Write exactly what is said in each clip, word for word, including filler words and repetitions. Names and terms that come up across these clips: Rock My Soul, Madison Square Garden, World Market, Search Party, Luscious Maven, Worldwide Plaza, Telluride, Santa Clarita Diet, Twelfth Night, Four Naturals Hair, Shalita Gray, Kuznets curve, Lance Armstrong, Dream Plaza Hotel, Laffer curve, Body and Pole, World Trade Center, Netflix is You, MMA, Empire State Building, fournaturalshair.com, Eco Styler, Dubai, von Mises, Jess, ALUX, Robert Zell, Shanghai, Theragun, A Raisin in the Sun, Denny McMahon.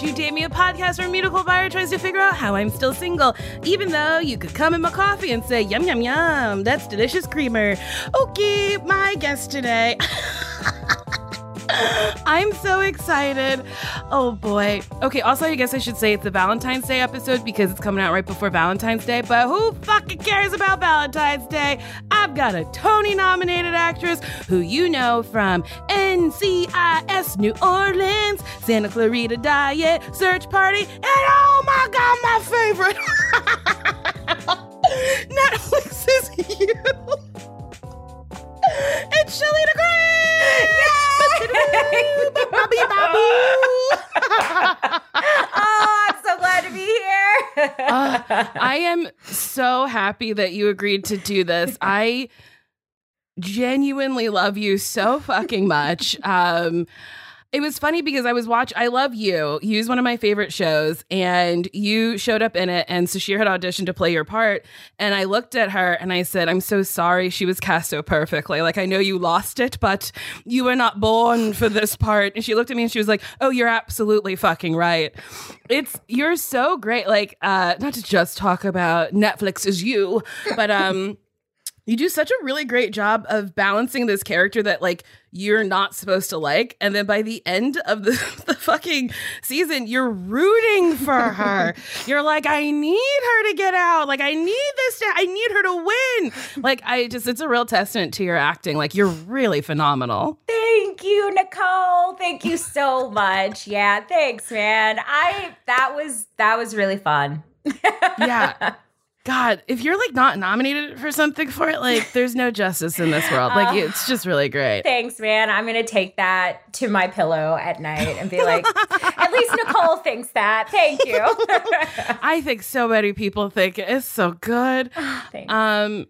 You Date Me, a podcast where a musical buyer tries to figure out how I'm still single, even though you could come in my coffee and say, yum, yum, yum, that's delicious creamer. Okay, my guest today. I'm so excited. Oh, boy. Okay, also, I guess I should say it's the Valentine's Day episode because it's coming out right before Valentine's Day, but who fucking cares about Valentine's Day? I've got a Tony-nominated actress who you know from N C I S New Orleans, Santa Clarita Diet, Search Party, and oh my God, my favorite, Netflix is You, and Shalita Gray! Yay! Bobby, Bobby. Oh, I'm so glad to be here. uh, I am so happy that you agreed to do this. I genuinely love you so fucking much. Um, it was funny because I was watching I Love You. You's one of my favorite shows, and you showed up in it, and Sashir had auditioned to play your part, and I looked at her and I said, I'm so sorry she was cast so perfectly. Like, I know you lost it, but you were not born for this part. And she looked at me and she was like, oh, you're absolutely fucking right. It's you're so great. Like, uh, not to just talk about Netflix is You, but um you do such a really great job of balancing this character that, like, you're not supposed to like. And then by the end of the, the fucking season, you're rooting for her. You're like, I need her to get out. Like, I need this. To, I need her to win. Like, I just, it's a real testament to your acting. Like, you're really phenomenal. Thank you, Nicole. Thank you so much. Yeah. Thanks, man. I, that was, that was really fun. Yeah. God, if you're, like, not nominated for something for it, like, there's no justice in this world. Like, uh, it's just really great. Thanks, man. I'm going to take that to my pillow at night and be like, at least Nicole thinks that. Thank you. I think so many people think it. It's so good. Thanks. Um,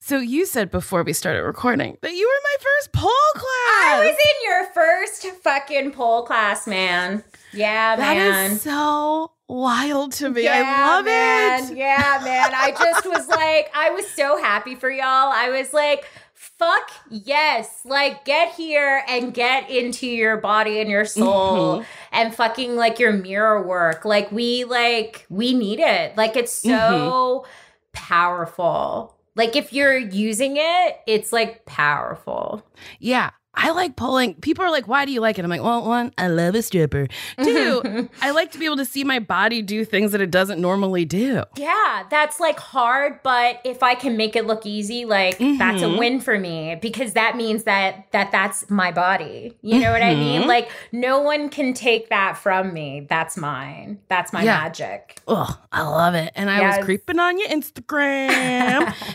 so you said before we started recording that you were my first pole class. I was in your first fucking pole class, man. Yeah, that man. That is so wild to me. Yeah, I love man. it. Yeah, man. I just was like, I was so happy for y'all. I was like, fuck yes. Like, get here and get into your body and your soul mm-hmm. and fucking, like, your mirror work. Like, we, like, we need it. Like, it's so mm-hmm. powerful. Like, if you're using it, it's, like, powerful. Yeah. I like pulling. People are like, why do you like it? I'm like, well, one, I love a stripper. Two, I like to be able to see my body do things that it doesn't normally do. Yeah, that's like hard, but if I can make it look easy, like mm-hmm. that's a win for me, because that means that that that's my body. You know mm-hmm. what I mean? Like no one can take that from me. That's mine. That's my yeah. magic. Oh, I love it. And I yes. was creeping on your Instagram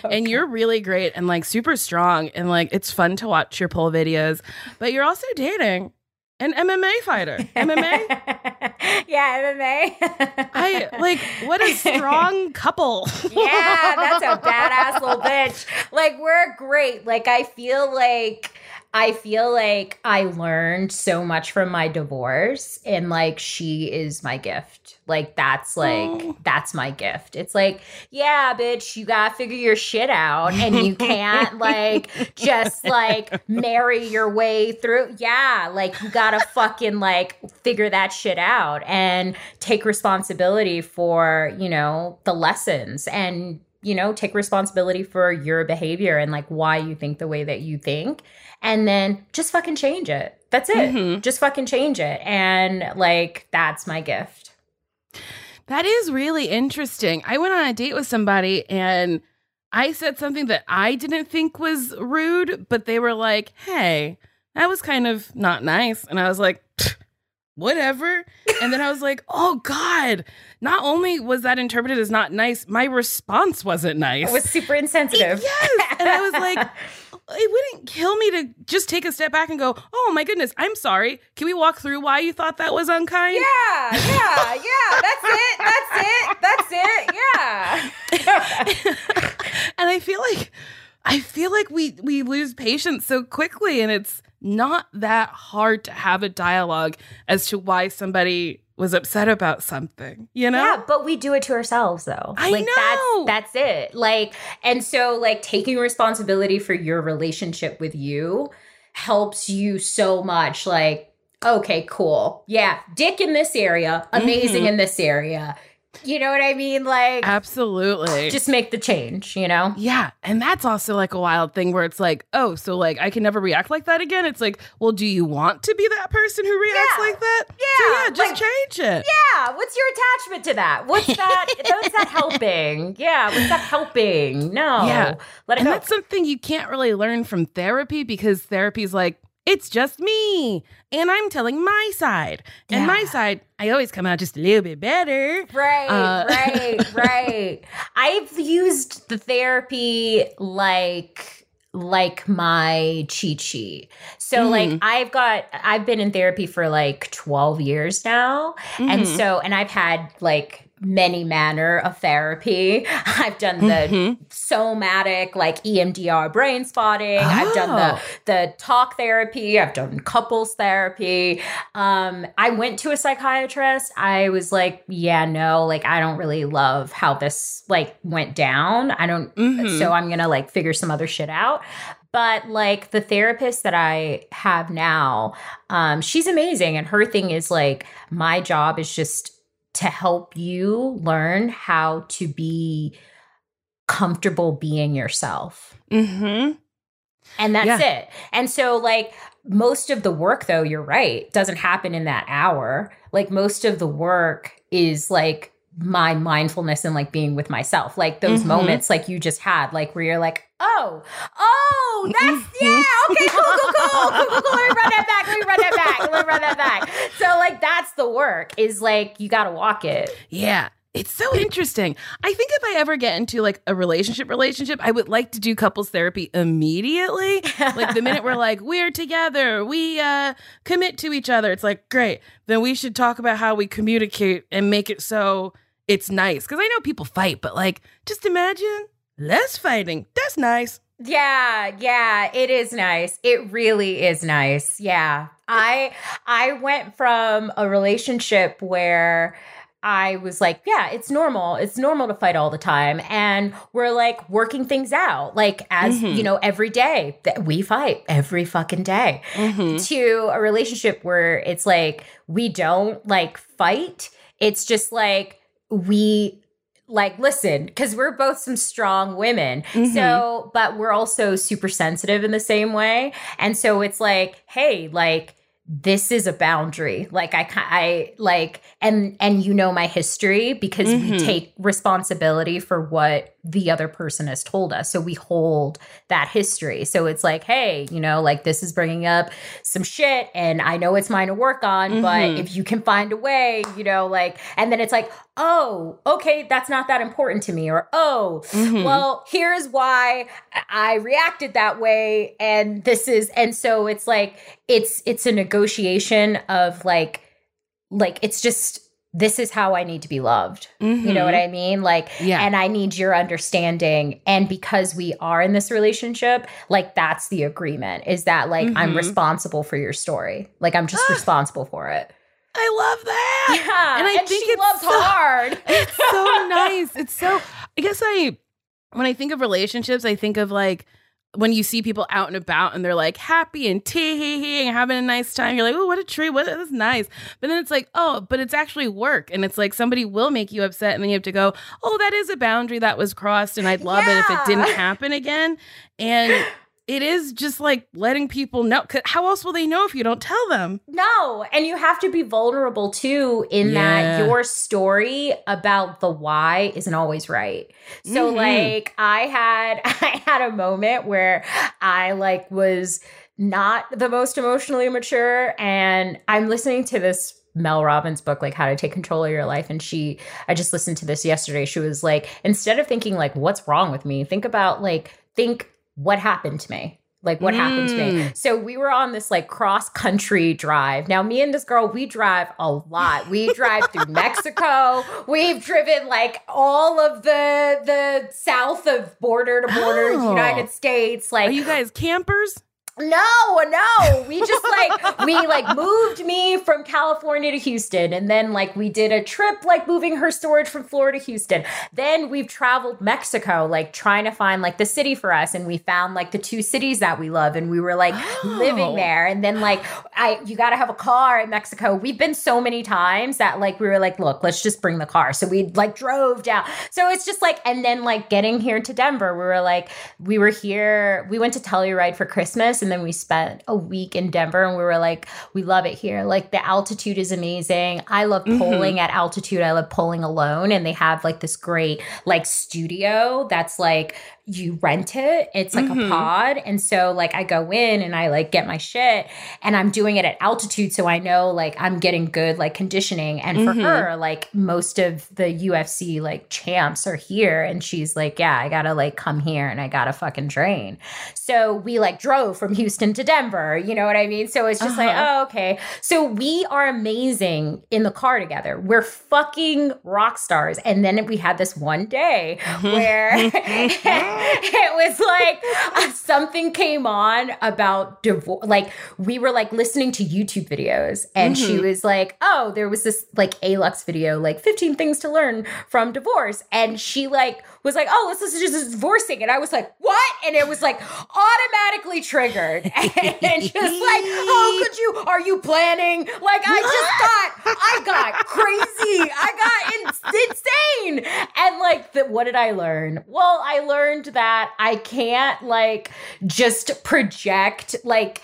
okay. and you're really great and like super strong and like it's fun to watch your pole videos. But you're also dating an M M A fighter. M M A? Yeah, M M A. I like, what a strong couple. Yeah, that's a badass little bitch. Like, we're great. Like, I feel like I feel like I learned so much from my divorce, and like she is my gift. Like that's like oh. that's my gift. It's like, yeah, bitch, you gotta figure your shit out, and you can't like just like marry your way through. Yeah, like you gotta fucking like figure that shit out and take responsibility for, you know, the lessons, and you know, take responsibility for your behavior and like why you think the way that you think. And then just fucking change it. That's it. Mm-hmm. Just fucking change it. And like, that's my gift. That is really interesting. I went on a date with somebody and I said something that I didn't think was rude, but they were like, hey, that was kind of not nice. And I was like, whatever. And then I was like, oh God, not only was that interpreted as not nice, my response wasn't nice. It was super insensitive. It, yes. And I was like, it wouldn't kill me to just take a step back and go, oh my goodness, I'm sorry. Can we walk through why you thought that was unkind? Yeah, yeah, yeah. That's it. That's it. That's it. Yeah. And I feel like, I feel like we, we lose patience so quickly, and it's not that hard to have a dialogue as to why somebody was upset about something, you know? Yeah, but we do it to ourselves, though. I like, know. That's, that's it. Like, and so, like, taking responsibility for your relationship with you helps you so much. Like, okay, cool. Yeah, dick in this area, amazing mm-hmm. in this area. You know what I mean? Like, absolutely. Just make the change, you know? Yeah. And that's also like a wild thing where it's like, oh, so like I can never react like that again. It's like, well, do you want to be that person who reacts yeah. like that? Yeah. So yeah, just like, change it. Yeah. What's your attachment to that? What's that? What's that helping? Yeah. What's that helping? No. Yeah. Let it and go. That's something you can't really learn from therapy, because therapy's like, it's just me, and I'm telling my side. And yeah. my side, I always come out just a little bit better. Right, uh, right, right. I've used the therapy like... like my cheat sheet. So mm-hmm. like I've got, I've been in therapy for like twelve years now. Mm-hmm. And so, and I've had like many manner of therapy. I've done the mm-hmm. somatic, like E M D R brain spotting. Oh. I've done the the talk therapy. I've done couples therapy. Um, I went to a psychiatrist. I was like, yeah, no, like I don't really love how this like went down. I don't, mm-hmm. so I'm gonna like figure some other shit out. But like the therapist that I have now, um, she's amazing. And her thing is like, my job is just to help you learn how to be comfortable being yourself. Mm-hmm. And that's yeah. it. And so like most of the work, though, you're right, doesn't happen in that hour. Like most of the work is like my mindfulness and like being with myself, like those mm-hmm. moments like you just had, like where you're like, oh, oh, that's, yeah, okay, cool, cool, cool, cool, cool, cool, let me run that back, let me run that back, let me run that back. So like that's the work, is like you gotta walk it. Yeah, it's so interesting. I think if I ever get into like a relationship relationship, I would like to do couples therapy immediately. Like the minute we're like, we're together, we uh, commit to each other, it's like, great, then we should talk about how we communicate and make it so it's nice. Because I know people fight, but like, just imagine less fighting. That's nice. Yeah, yeah, it is nice. It really is nice. Yeah. I I went from a relationship where I was like, yeah, it's normal. It's normal to fight all the time. And we're like working things out. Like as, mm-hmm. you know, every day that we fight every fucking day mm-hmm. to a relationship where it's like, we don't like fight. It's just like, we like, listen, because we're both some strong women. Mm-hmm. So, but we're also super sensitive in the same way. And so it's like, hey, like, this is a boundary. Like I, I like, and, and you know, my history, because mm-hmm. we take responsibility for what the other person has told us. So we hold that history. So it's like, hey, you know, like this is bringing up some shit and I know it's mine to work on, mm-hmm. but if you can find a way, you know, like, and then it's like, oh, okay, that's not that important to me. Or, oh, mm-hmm. well, here's why I reacted that way. And this is, and so it's like, it's, it's a negotiation of like, like, it's just, this is how I need to be loved. Mm-hmm. You know what I mean? Like, yeah. and I need your understanding. And because we are in this relationship, like that's the agreement, is that like, mm-hmm. I'm responsible for your story. Like I'm just ah. responsible for it. I love that. Yeah. And I and think she it's loves so, hard. It's so nice. It's so, I guess I, when I think of relationships, I think of like, when you see people out and about and they're like happy and tee hee hee and having a nice time, you're like, oh, what a treat. What is nice. But then it's like, oh, but it's actually work. And it's like, somebody will make you upset. And then you have to go, oh, that is a boundary that was crossed. And I'd love yeah. it if it didn't happen again. And it is just like letting people know. How else will they know if you don't tell them? No. And you have to be vulnerable too, in yeah. that your story about the why isn't always right. So mm-hmm. like I had, I had a moment where I like was not the most emotionally mature, and I'm listening to this Mel Robbins book, like How to Take Control of Your Life. And she, I just listened to this yesterday. She was like, instead of thinking like, what's wrong with me? Think about like, think, what happened to me? Like, what mm. happened to me? So we were on this, like, cross-country drive. Now, me and this girl, we drive a lot. We drive through Mexico. We've driven, like, all of the the south of border to border oh. United States. Like, are you guys campers? No, no. We just like, we like moved me from California to Houston. And then like we did a trip, like moving her storage from Florida to Houston. Then we've traveled Mexico, like trying to find like the city for us. And we found like the two cities that we love. And we were like oh. living there. And then like, I, you got to have a car in Mexico. We've been so many times that like, we were like, look, let's just bring the car. So we like drove down. So it's just like, and then like getting here to Denver, we were like, we were here, we went to Telluride for Christmas. And then we spent a week in Denver and we were like, we love it here. Like the altitude is amazing. I love polling mm-hmm. at altitude. I love polling alone. And they have like this great like studio that's like, you rent it. It's like mm-hmm. a pod. And so like I go in and I like get my shit and I'm doing it at altitude. So I know like I'm getting good like conditioning. And for mm-hmm. her, like most of the U F C like champs are here. And she's like, yeah, I gotta like come here and I gotta fucking train. So we like drove from Houston to Denver. You know what I mean? So it's just uh-huh. like, oh, okay. So we are amazing in the car together. We're fucking rock stars. And then we had this one day mm-hmm. where... it was like uh, something came on about divorce. Like we were like listening to YouTube videos and mm-hmm. she was like, oh, there was this like A L U X video, like fifteen things to learn from divorce. And she like was like, oh, this is just divorcing. And I was like, what? And it was like automatically triggered. And, and she was like, oh, could you, are you planning? Like I just got, I got crazy. I got in- insane. And like, the, what did I learn? Well, I learned that I can't like just project like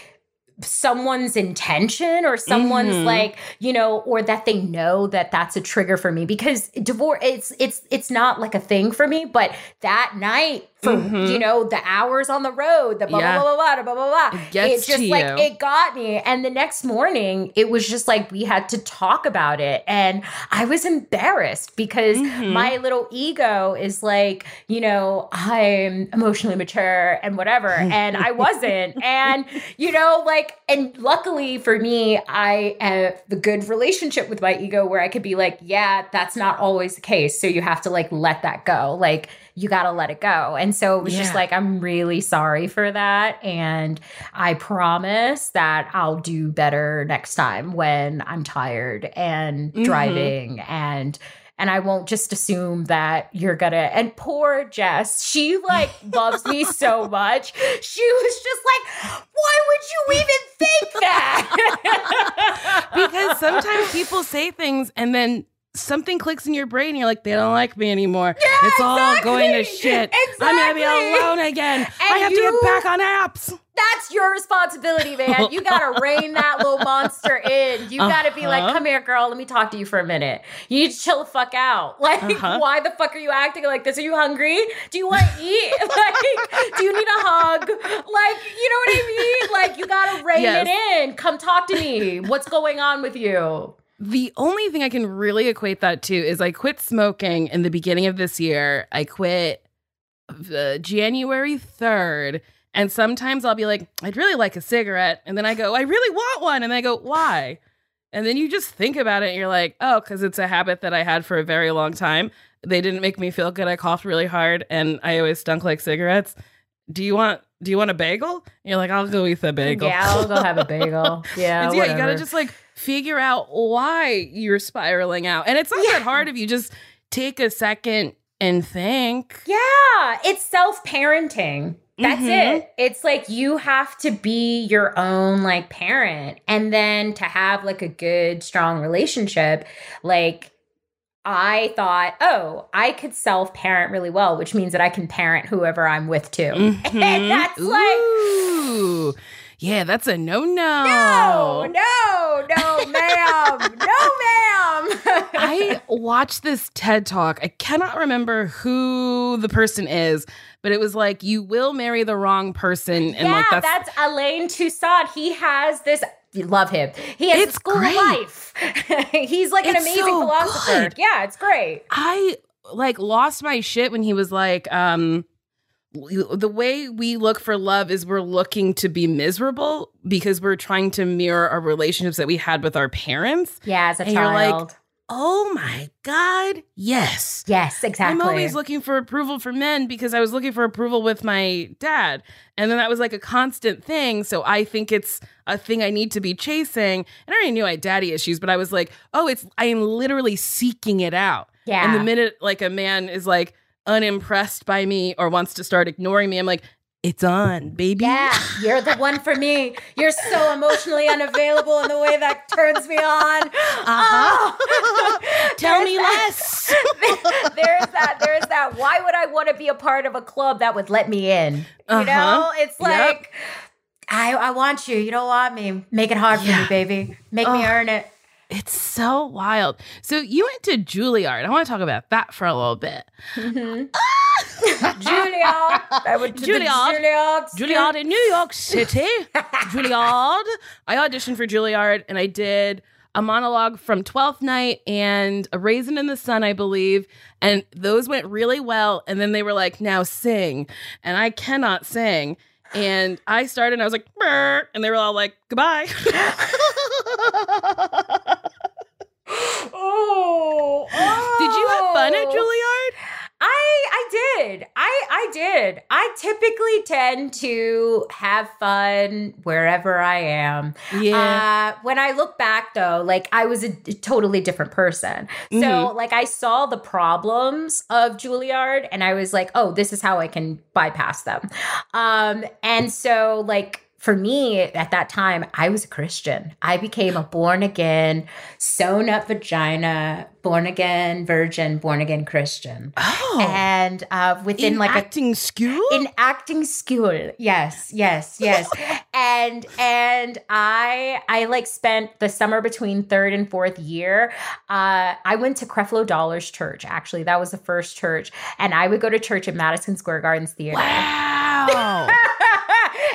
someone's intention or someone's mm-hmm. like, you know, or that they know that that's a trigger for me, because divorce, it's it's it's not like a thing for me. But that night, for mm-hmm. you know, the hours on the road, the blah yeah. blah blah blah blah blah blah, it, it just like you. It got me. And the next morning, it was just like we had to talk about it, and I was embarrassed because mm-hmm. my little ego is like, you know, I'm emotionally mature and whatever, and I wasn't, and you know, like, and luckily for me, I have the good relationship with my ego where I could be like, yeah, that's not always the case, so you have to like let that go, like you gotta let it go. And so it was yeah. just like, I'm really sorry for that. And I promise that I'll do better next time when I'm tired and mm-hmm. driving, and and I won't just assume that you're gonna, and poor Jess, she like loves me so much. She was just like, why would you even think that? Because sometimes people say things and then something clicks in your brain and you're like, they don't like me anymore. Yeah, it's exactly. all going to shit. Exactly. I'm going to be alone again. And I have you, to get back on apps. That's your responsibility, man. You got to rein that little monster in. You got to uh-huh. be like, come here, girl. Let me talk to you for a minute. You need to chill the fuck out. Like, uh-huh. why the fuck are you acting like this? Are you hungry? Do you want to eat? Like, do you need a hug? Like, you know what I mean? Like, you got to rein yes. it in. Come talk to me. What's going on with you? The only thing I can really equate that to is I quit smoking in the beginning of this year. I quit uh, January third. And sometimes I'll be like, I'd really like a cigarette. And then I go, I really want one. And I go, why? And then you just think about it. And you're like, oh, because it's a habit that I had for a very long time. They didn't make me feel good. I coughed really hard. And I always stunk like cigarettes. Do you want... Do you want a bagel? And you're like, I'll go eat the bagel. Yeah, I'll go have a bagel. Yeah, yeah. You got to just like figure out why you're spiraling out. And it's not yeah. that hard if you just take a second and think. Yeah, it's self-parenting. That's mm-hmm. it. It's like you have to be your own like parent. And then to have like a good, strong relationship, like I thought, oh, I could self-parent really well, which means that I can parent whoever I'm with too. Mm-hmm. And that's Ooh. like... Yeah, that's a no-no. No, no, no, ma'am. No, ma'am. I watched this TED Talk. I cannot remember who the person is, but it was like, you will marry the wrong person. And yeah, like that's, that's Alain Toussaint. He has this... You love him. He has it's a school great. Life. He's like it's an amazing so philosopher. Good. Yeah, it's great. I like lost my shit when he was like, um, the way we look for love is we're looking to be miserable because we're trying to mirror our relationships that we had with our parents. Yeah, as a and child. You're like, oh my God, yes. Yes, exactly. I'm always looking for approval for men because I was looking for approval with my dad. And then that was like a constant thing. So I think it's a thing I need to be chasing. And I already knew I had daddy issues, but I was like, oh, it's I am literally seeking it out. Yeah. And the minute like a man is like unimpressed by me or wants to start ignoring me, I'm like, it's on, baby. Yeah, you're the one for me. You're so emotionally unavailable in the way that turns me on. Uh-huh. Oh. Tell me that, less. There's that. There's that. Why would I want to be a part of a club that would let me in? You uh-huh. know, it's like, yep. I, I want you. You don't want me. Make it hard yeah. for me, baby. Make oh. me earn it. It's so wild. So you went to Juilliard. I want to talk about that for a little bit. Mm-hmm. Juilliard. I went to Juilliard. Juilliard. Juilliard in New York City. Juilliard. I auditioned for Juilliard and I did a monologue from Twelfth Night and A Raisin in the Sun, I believe. And those went really well. And then they were like, now sing. And I cannot sing. And I started and I was like, brr, and they were all like, goodbye. oh, oh. Did you have fun at Juilliard? I I did. I I did. I typically tend to have fun wherever I am. Yeah. Uh, when I look back, though, like I was a d- totally different person. So mm-hmm. like I saw the problems of Juilliard and I was like, oh, this is how I can bypass them. Um, and so like for me at that time, I was a Christian. I became a born again, sewn up vagina, born again virgin, born again Christian. Oh. And uh, within in like acting a, school? In acting school. Yes, yes, yes. and and I I like spent the summer between third and fourth year. Uh, I went to Creflo Dollar's church, actually. That was the first church. And I would go to church at Madison Square Garden's theater. Wow.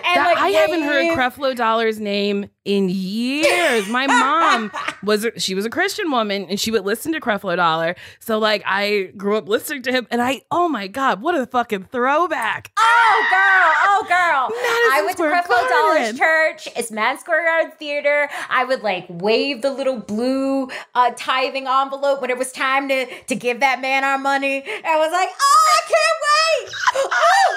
And that, like, I haven't heard Creflo Dollar's name in years. My mom was, she was a Christian woman and she would listen to Creflo Dollar. So like I grew up listening to him and I, oh my God, what a fucking throwback. Oh girl, oh girl. I went to Creflo Dollar's church. It's Madison Square Garden Theater. I would like wave the little blue uh, tithing envelope when it was time to, to give that man our money. I was like, oh, I can't wait. Oh,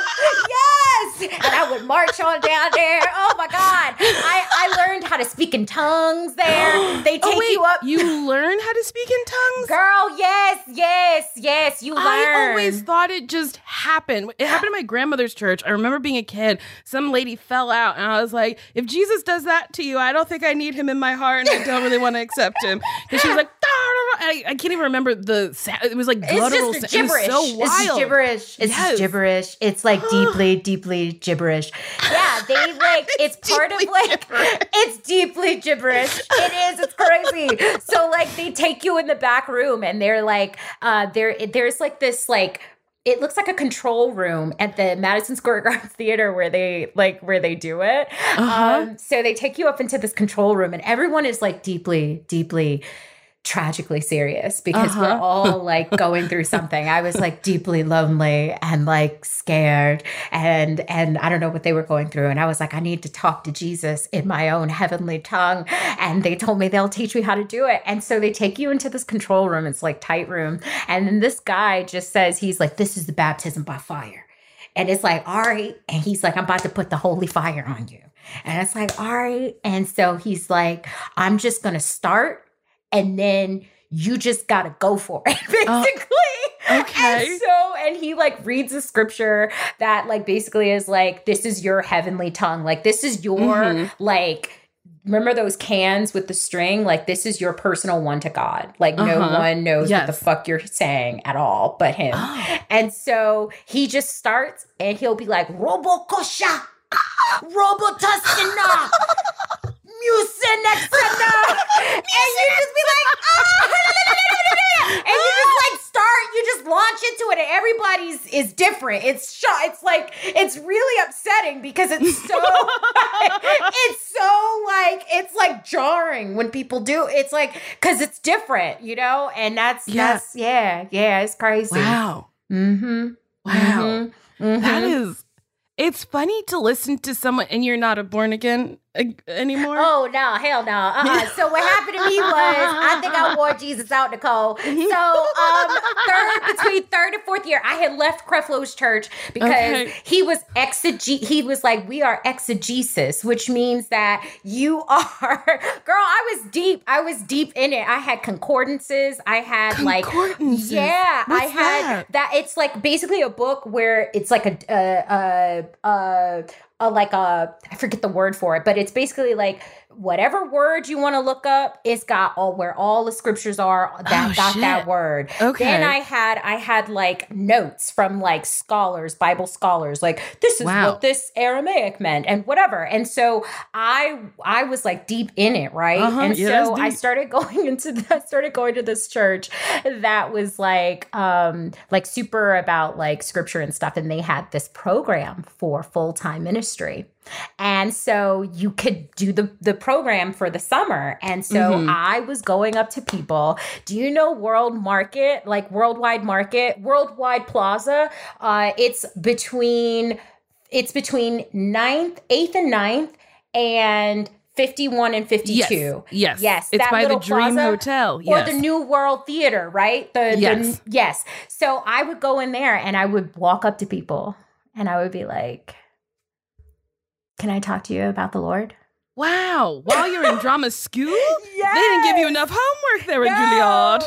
yes. And I would march on down there. Oh my God. I, I learned how to speak in tongues there. They take oh, wait, you up. You learn how to speak in tongues? Girl, yes, yes, yes. You learn. I always thought it just happened. happened. It happened at my grandmother's church. I remember being a kid. Some lady fell out, and I was like, if Jesus does that to you, I don't think I need him in my heart, and I don't really want to accept him. And she was like, I, I can't even remember the sound. It was like guttural. It's just gibberish. It was so wild. It's just gibberish. It's yes. just gibberish. It's like deeply, deeply gibberish. Yeah, they like it's, it's part of like gibberish. It's deeply gibberish. It is. It's crazy. So like they take you in the back room and they're like, uh, there there's like this like. It looks like a control room at the Madison Square Garden Theater where they like where they do it. Uh-huh. Um, so they take you up into this control room, and everyone is like deeply, deeply. Tragically serious because uh-huh. we're all like going through something. I was like deeply lonely and like scared and and I don't know what they were going through. And I was like, I need to talk to Jesus in my own heavenly tongue. And they told me they'll teach me how to do it. And so they take you into this control room. It's like tight room. And then this guy just says, he's like, this is the baptism by fire. And it's like, all right. And he's like, I'm about to put the holy fire on you. And it's like, all right. And so he's like, I'm just going to start. And then you just got to go for it, basically. Uh, okay. And so, and he like reads a scripture that like basically is like, this is your heavenly tongue. Like, this is your mm-hmm. like, remember those cans with the string? Like, this is your personal one to God. Like, uh-huh. no one knows yes. what the fuck you're saying at all but him. Oh. And so he just starts and he'll be like, Robokosha, Robotustina. And you just be like, oh, and you just like start, you just launch into it, and everybody's is different. It's shot. It's like it's really upsetting because it's so, it's so like it's like jarring when people do. It's like because it's different, you know. And that's yeah. that's yeah, yeah. It's crazy. Wow. Mm-hmm. Wow. Mm-hmm. That is. It's funny to listen to someone, and you're not a born again anymore. Oh no, hell no! Uh-huh. So what happened to me was I think I wore Jesus out, Nicole. So um, third between third and fourth year, I had left Creflo's church because okay. he was exege. He was like, we are exegesis, which means that you are, girl. I was deep. I was deep in it. I had concordances. I had concordances. like, yeah, What's I had that? that. It's like basically a book where it's like a. Uh, uh, uh, Uh, like a, I forget the word for it, but it's basically like whatever word you want to look up, it's got all where all the scriptures are that oh, got shit. that word. Okay. Then I had, I had like notes from like scholars, Bible scholars, like this is wow. what this Aramaic meant and whatever. And so I, I was like deep in it. Right. Uh-huh. And yeah, so I started going into, the, I started going to this church that was like, um, like super about like scripture and stuff. And they had this program for full-time ministry. And so you could do the, the program for the summer. And so mm-hmm. I was going up to people. Do you know World Market, like Worldwide Market, Worldwide Plaza? Uh, it's between, it's between ninth, eighth and ninth and fifty-one and fifty-two. Yes. Yes. yes it's by the Dream Plaza, Hotel. Yes. Or the New World Theater, right? The, yes. The, yes. So I would go in there and I would walk up to people and I would be like, can I talk to you about the Lord? Wow. While you're in drama school? Yes. They didn't give you enough homework there at no,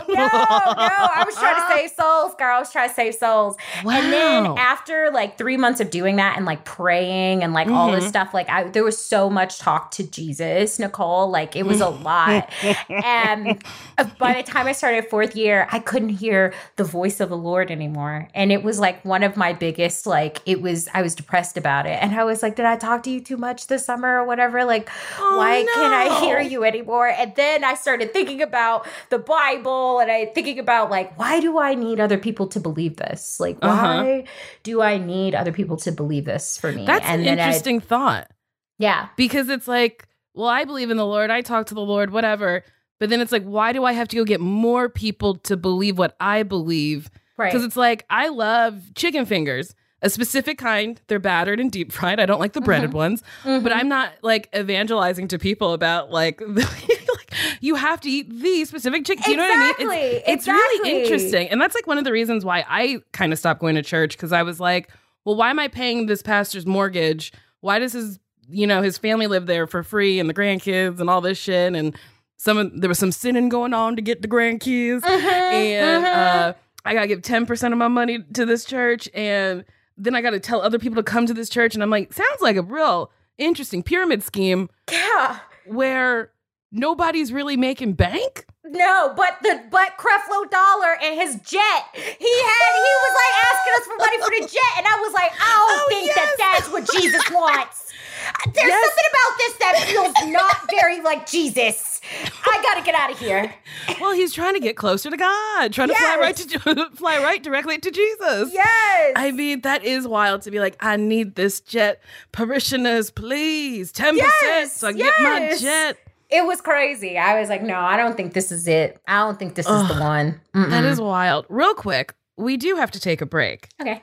Juilliard. no, no. I was trying to save souls, girl. I was trying to save souls. Wow. And then after like three months of doing that and like praying and like mm-hmm. all this stuff, like I, there was so much talk to Jesus, Nicole. Like it was a lot. And by the time I started fourth year, I couldn't hear the voice of the Lord anymore. And it was like one of my biggest, like it was, I was depressed about it. And I was like, did I talk to you too much this summer or whatever? Like, Oh, why no. can't I hear you anymore? And then I started thinking about the Bible and I thinking about like, why do I need other people to believe this? Like, why uh-huh. do I need other people to believe this for me? That's and an interesting I'd, thought. Yeah. Because it's like, well, I believe in the Lord. I talk to the Lord, whatever. But then it's like, why do I have to go get more people to believe what I believe? Right. Because it's like, I love chicken fingers. A specific kind. They're battered and deep fried. I don't like the breaded mm-hmm. ones, mm-hmm. but I'm not like evangelizing to people about like, like you have to eat the specific chicken. Exactly. You know what I mean? It's, it's exactly. really interesting. And that's like one of the reasons why I kind of stopped going to church. Cause I was like, well, why am I paying this pastor's mortgage? Why does his, you know, his family live there for free and the grandkids and all this shit. And some, there was some sinning going on to get the grandkids. Mm-hmm. And, mm-hmm. uh, I got to give ten percent of my money to this church. And then I got to tell other people to come to this church. And I'm like, sounds like a real interesting pyramid scheme. Yeah. Where nobody's really making bank. No, but the but Creflo Dollar and his jet, he had he was like asking us for money for the jet, and I was like, I don't oh, think yes. that that's what Jesus wants. There's yes. something about this that feels not very like Jesus. I gotta get out of here. Well, he's trying to get closer to God, trying yes. to fly right to fly right directly to Jesus. Yes, I mean that is wild to be like, I need this jet, parishioners, please, ten percent, so I can yes. get my jet. It was crazy. I was like, no, I don't think this is it. I don't think this Ugh, is the one. Mm-mm. That is wild. Real quick, we do have to take a break. Okay.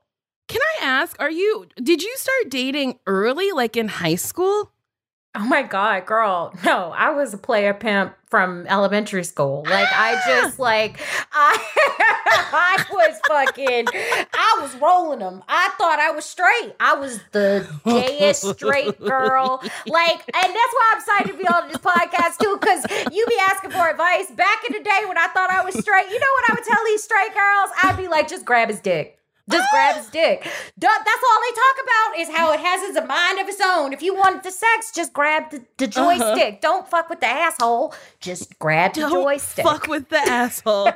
Can I ask, are you, did you start dating early, like in high school? Oh my God, girl. No, I was a player pimp from elementary school. Like, I just, like, I, I was fucking, I was rolling them. I thought I was straight. I was the gayest straight girl. Like, and that's why I'm excited to be on this podcast, too, because you be asking for advice. Back in the day when I thought I was straight, you know what I would tell these straight girls? I'd be like, just grab his dick. Just grab his dick. That's all they talk about is how it has a mind of its own. If you wanted the sex, just grab the, the joystick. Uh-huh. Don't fuck with the asshole. Just grab the Don't joystick. Don't fuck with the asshole.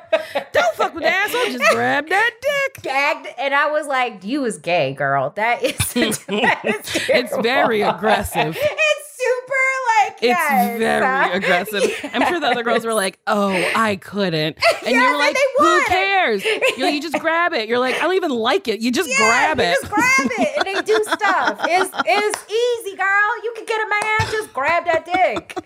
Don't fuck with the asshole. Just grab that dick. Gagged, and I was like, you is gay, girl. That is, that is it's very aggressive. It's super, like, yes. It's very huh? aggressive. Yes. I'm sure the other girls were like, oh, I couldn't. And yes, you're like, and who cares? You're, you just grab it. You're like, I don't even like it. You just yes, grab it. You just grab it. And they do stuff. It's, it's easy, girl. You can get a man. Just grab that dick.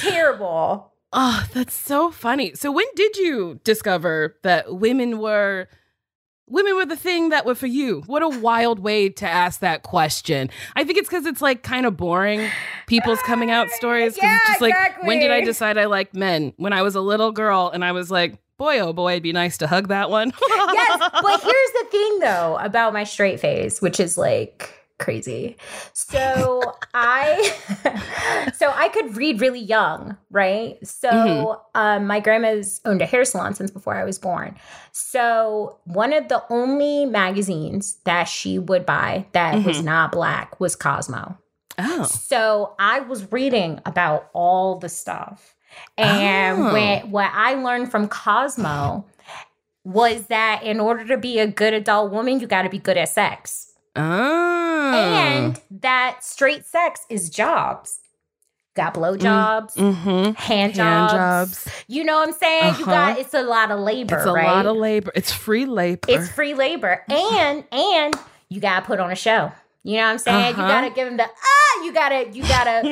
Terrible. Oh, that's so funny. So when did you discover that women were... Women were the thing that were for you. What a wild way to ask that question. I think it's because it's like kind of boring, people's coming out stories. Because yeah, it's just like, exactly. When did I decide I liked men? When I was a little girl and I was like, boy, oh boy, it'd be nice to hug that one. Yes, but here's the thing, though, about my straight face, which is like crazy. So I, so I could read really young, right? So mm-hmm. um, my grandma's owned a hair salon since before I was born. So one of the only magazines that she would buy that mm-hmm. was not black was Cosmo. Oh. So I was reading about all the stuff. And oh. when, what I learned from Cosmo was that in order to be a good adult woman, you got to be good at sex. Oh. And that straight sex is jobs. Got blowjobs, mm-hmm. hand jobs. Hand jobs. You know what I'm saying? Uh-huh. You got it's a lot of labor, it's a right? lot of labor. It's free labor. It's free labor. And and you got to put on a show. You know what I'm saying? Uh-huh. You got to give them the, ah, you got to, you got to,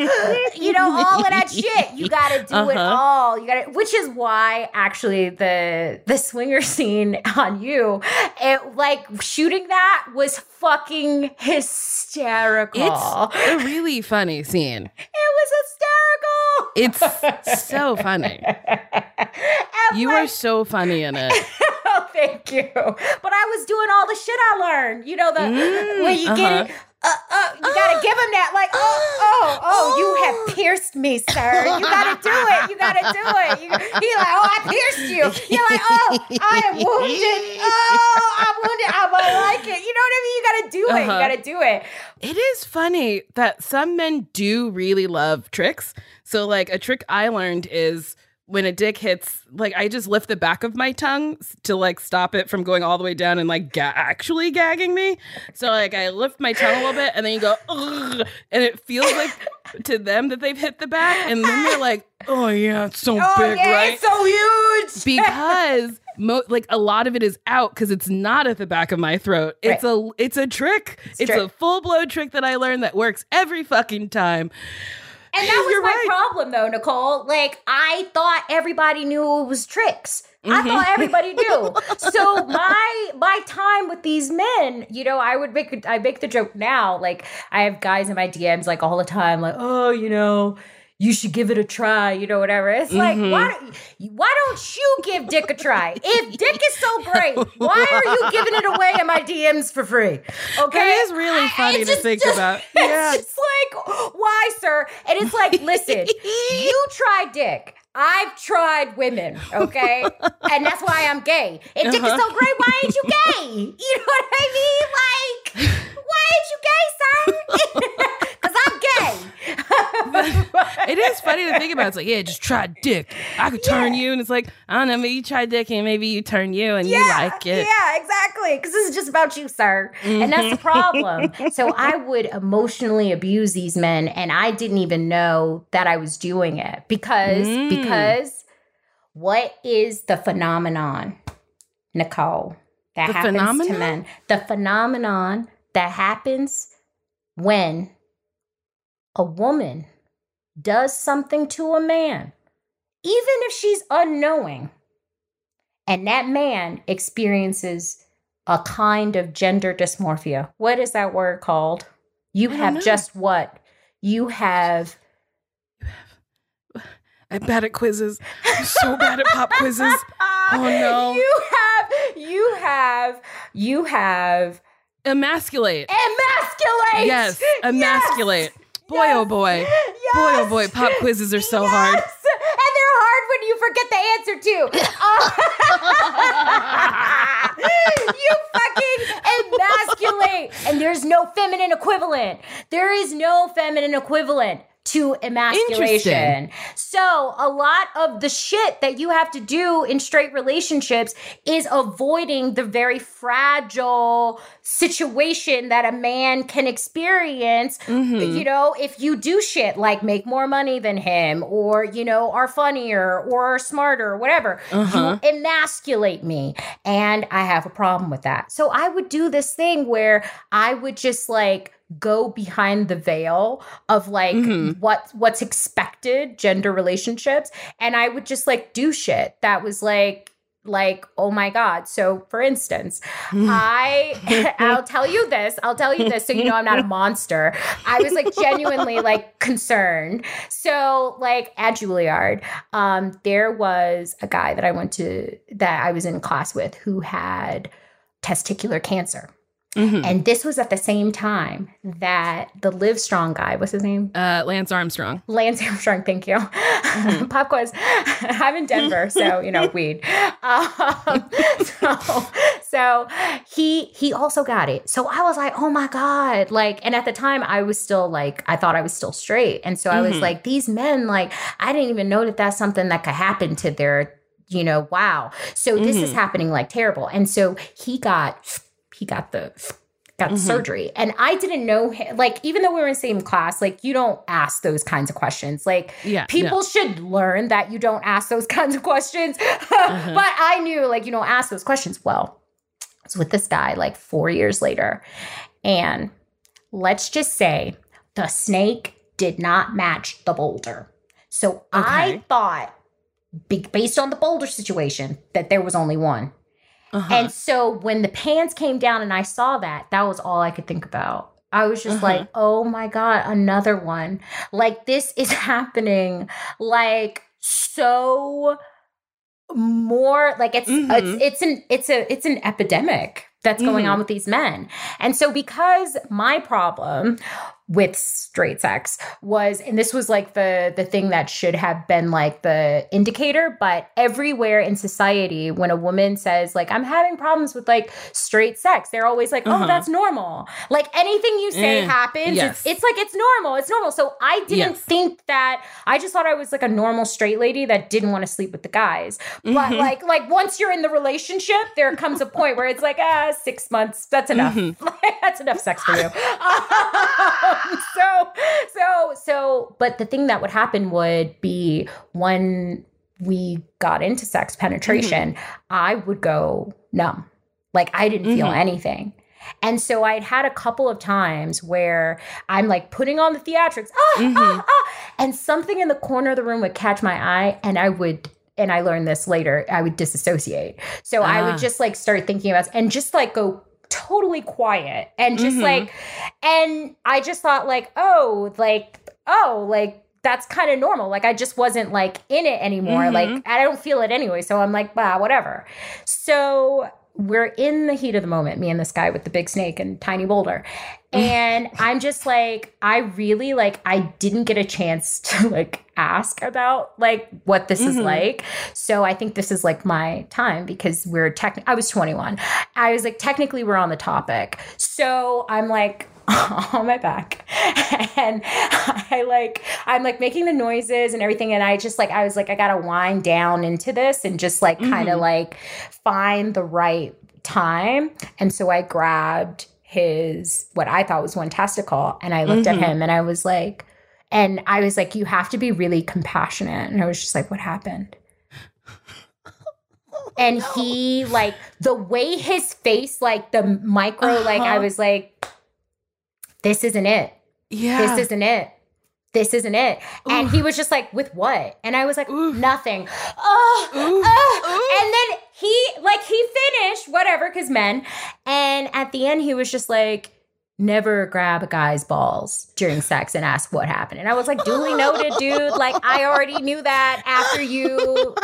you know, all of that shit. You got to do uh-huh. it all. You got to, which is why actually the, the swinger scene on You, it like shooting that was fucking hysterical. It's a really funny scene. It was hysterical. It's so funny. And you like, are so funny in it. Oh, thank you. But I was doing all the shit I learned. You know, the mm, when you uh-huh. get it. Uh, uh, you gotta uh, give him that, like, oh, oh, oh, uh, you have pierced me, sir. You gotta do it. You gotta do it. You, you're like, oh, I pierced you. You're like, oh, I am wounded. Oh, I'm wounded. I'm like it. You know what I mean? You gotta do it. Uh-huh. You gotta do it. It is funny that some men do really love tricks. So, like, a trick I learned is when a dick hits, like, I just lift the back of my tongue to, like, stop it from going all the way down and, like, ga- actually gagging me. So, like, I lift my tongue a little bit, and then you go, ugh, and it feels like to them that they've hit the back, and then they're like, oh, yeah, it's so oh, big, yeah, right? It's so huge! Because, mo- like, a lot of it is out because it's not at the back of my throat. It's right. a it's a trick. It's, it's trick. a full-blown trick that I learned that works every fucking time. And that was You're my right. problem, though, Nicole. Like, I thought everybody knew it was tricks. Mm-hmm. I thought everybody knew. So my my time with these men, you know, I would make I make the joke now. Like, I have guys in my D Ms like all the time, like, oh, you know, you should give it a try, you know, whatever. It's like, mm-hmm. why don't, why don't you give dick a try? If dick is so great, why are you giving it away in my D Ms for free? Okay. It is really funny I, to just, think just, about. Yeah. It's just like, why, sir? And it's like, listen, you try dick. I've tried women, okay? And that's why I'm gay. If dick uh-huh. is so great, why ain't you gay? You know what I mean? Like, why ain't you gay, sir? Because I'm gay. It is funny to think about. It's like, yeah, just try dick. I could turn yeah. you. And it's like, I don't know, maybe you try dick and maybe you turn you and yeah, you like it. Yeah, exactly. Because this is just about you, sir. Mm-hmm. And that's the problem. So I would emotionally abuse these men. And I didn't even know that I was doing it because, mm. because what is the phenomenon, Nicole, that the happens phenomenon? to men? The phenomenon that happens when a woman does something to a man, even if she's unknowing, and that man experiences a kind of gender dysmorphia. What is that word called? You I have don't know. just what? You have... I'm bad at quizzes. I'm so bad at pop quizzes. Oh, no. You have... You have... You have... Emasculate. Emasculate! Yes, emasculate. Yes. Boy, yes. oh boy. Yes. Boy, oh boy. Pop quizzes are so yes. hard. And they're hard when you forget the answer, too. Uh, you fucking emasculate. And there's no feminine equivalent. There is no feminine equivalent to emasculation. So a lot of the shit that you have to do in straight relationships is avoiding the very fragile situation that a man can experience, mm-hmm. you know, if you do shit like make more money than him or, you know, are funnier or are smarter or whatever. Uh-huh. You emasculate me. And I have a problem with that. So I would do this thing where I would just like, go behind the veil of like mm-hmm. what what's expected gender relationships, and I would just like do shit that was like like, oh my God. So for instance, I, I'll tell you this, I'll tell you this so you know I'm not a monster. I was like genuinely like concerned. So like at Juilliard, um, there was a guy that I went to, that I was in class with, who had testicular cancer. Mm-hmm. And this was at the same time that the Live Strong guy, what's his name? Uh, Lance Armstrong. Lance Armstrong, thank you. Mm-hmm. Pop quiz. I'm in Denver, so, you know, weed. Um, so, so he he also got it. So I was like, oh my God. Like, and at the time I was still like, I thought I was still straight. And so I mm-hmm. was like, these men, like, I didn't even know that that's something that could happen to their, you know, wow. So this mm-hmm. is happening like terrible. And so he got... He got the got mm-hmm. surgery. And I didn't know him. Like, even though we were in the same class, like, you don't ask those kinds of questions. Like, yeah, people no. should learn that you don't ask those kinds of questions. Uh-huh. But I knew, like, you don't ask those questions. Well, I was with this guy, like, four years later. And let's just say the snake did not match the boulder. So okay. I thought, based on the boulder situation, that there was only one. Uh-huh. And so when the pants came down and I saw that, that was all I could think about. I was just uh-huh. like, oh my God, another one. Like, this is happening like so more like it's, mm-hmm. it's, it's an, it's a, it's an epidemic that's going mm-hmm. on with these men. And so because my problem with straight sex was, and this was like the the thing that should have been like the indicator, but everywhere in society, when a woman says like, I'm having problems with like straight sex, they're always like, oh, uh-huh. that's normal. Like anything you say mm, happens. Yes. It's, it's like, it's normal. It's normal. So I didn't yes. think that, I just thought I was like a normal straight lady that didn't want to sleep with the guys. But mm-hmm. like, like once you're in the relationship, there comes a point where it's like, ah, six months, that's enough. Mm-hmm. That's enough sex for you. So, so, so, but the thing that would happen would be when we got into sex penetration, mm-hmm. I would go numb. Like I didn't mm-hmm. feel anything. And so I'd had a couple of times where I'm like putting on the theatrics, ah, mm-hmm. ah, ah, and something in the corner of the room would catch my eye and I would, and I learned this later, I would disassociate. So ah. I would just like start thinking about, and just like go totally quiet and just mm-hmm. like, and I just thought like, oh, like, oh, like that's kind of normal. Like I just wasn't like in it anymore. Mm-hmm. Like I don't feel it anyway. So I'm like, bah, whatever. So we're in the heat of the moment, me and this guy with the big snake and tiny boulder. And I'm just like, I really like, I didn't get a chance to like ask about like what this mm-hmm. is like. So I think this is like my time because we're tech. I was twenty-one. I was like, technically we're on the topic. So I'm like on my back and I like, I'm like making the noises and everything. And I just like, I was like, I got to wind down into this and just like kind of mm-hmm. like find the right time. And so I grabbed his, what I thought was one testicle. And I looked mm-hmm. at him and I was like, and I was like, you have to be really compassionate. And I was just like, what happened? Oh, and no. he like, the way his face, like the micro, uh-huh. like I was like, this isn't it. Yeah. This isn't it. This isn't it. Ooh. And he was just like, with what? And I was like, ooh. Nothing. Oh, ooh. Oh. Ooh. And then he, like, he finished, whatever, because men. And at the end, he was just like, never grab a guy's balls during sex and ask what happened. And I was like, duly noted, dude. Like, I already knew that after you.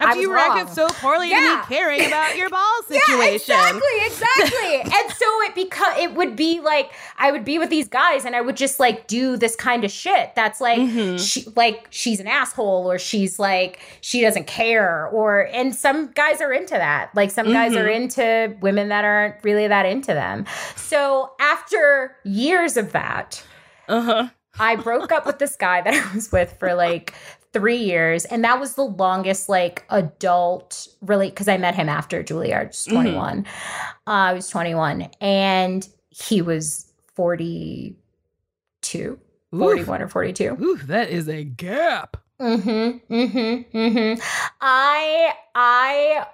After you reacted so poorly yeah. to me caring about your ball situation. Yeah, exactly, exactly. And so it beca- it would be like, I would be with these guys and I would just like do this kind of shit that's like, mm-hmm. she, like she's an asshole or she's like, she doesn't care. Or, and some guys are into that. Like some mm-hmm. guys are into women that aren't really that into them. So after years of that, uh-huh. I broke up with this guy that I was with for like three years. And that was the longest like adult really, because I met him after Juilliard, just twenty-one. Mm-hmm. Uh, I was twenty-one and he was forty-two, ooh. forty-one or forty-two. Ooh, that is a gap. Mm-hmm, mm-hmm, mm-hmm. I, I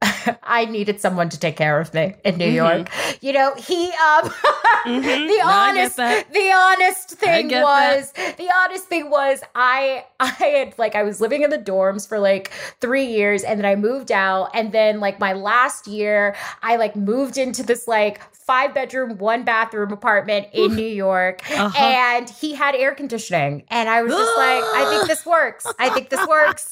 I needed someone to take care of me in New mm-hmm. York. You know, he, um, mm-hmm. the honest, the honest thing was, that. the honest thing was I, I had like, I was living in the dorms for like three years and then I moved out. And then like my last year, I like moved into this like five bedroom, one bathroom apartment in New York uh-huh. and he had air conditioning. And I was just like, I think this works. I think this works.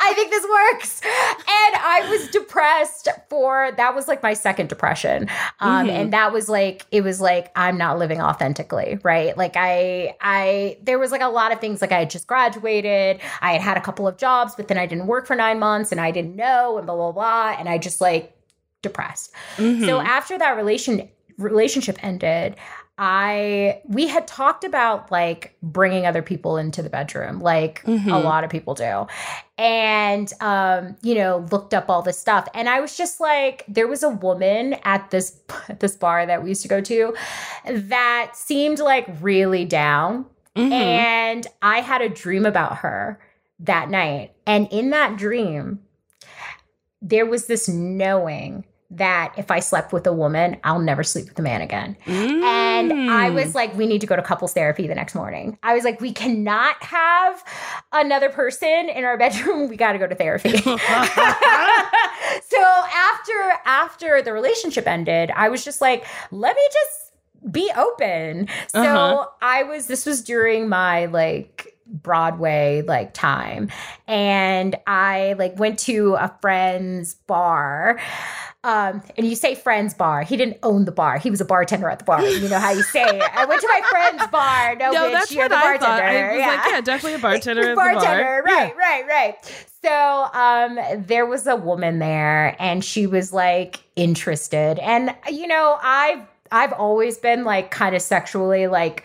I think this works. And I was depressed for, that was like my second depression. Um, mm-hmm. And that was like, it was like, I'm not living authentically, right? Like I, I, there was like a lot of things, like I had just graduated. I had had a couple of jobs, but then I didn't work for nine months and I didn't know and blah, blah, blah. And I just like depressed. Mm-hmm. So after that relation relationship ended, I, we had talked about like bringing other people into the bedroom, like mm-hmm. a lot of people do. And, um, you know, looked up all this stuff. And I was just like, there was a woman at this, at this bar that we used to go to that seemed like really down. Mm-hmm. And I had a dream about her that night. And in that dream, there was this knowing that if I slept with a woman, I'll never sleep with a man again. Mm. And I was like, we need to go to couples therapy the next morning. I was like, we cannot have another person in our bedroom. We got to go to therapy. So after, after the relationship ended, I was just like, let me just be open. So uh-huh. I was, this was during my like Broadway like time. And I like went to a friend's bar. Um, and you say friend's bar. He didn't own the bar. He was a bartender at the bar. You know how you say it. I went to my friend's bar. No, no bitch, that's you're what the bartender. I, I was yeah. like, yeah, definitely a bartender at bartender, the bar. Bartender, right, yeah. right, right. So um, there was a woman there and she was like interested. And, you know, I've, I've always been like kind of sexually like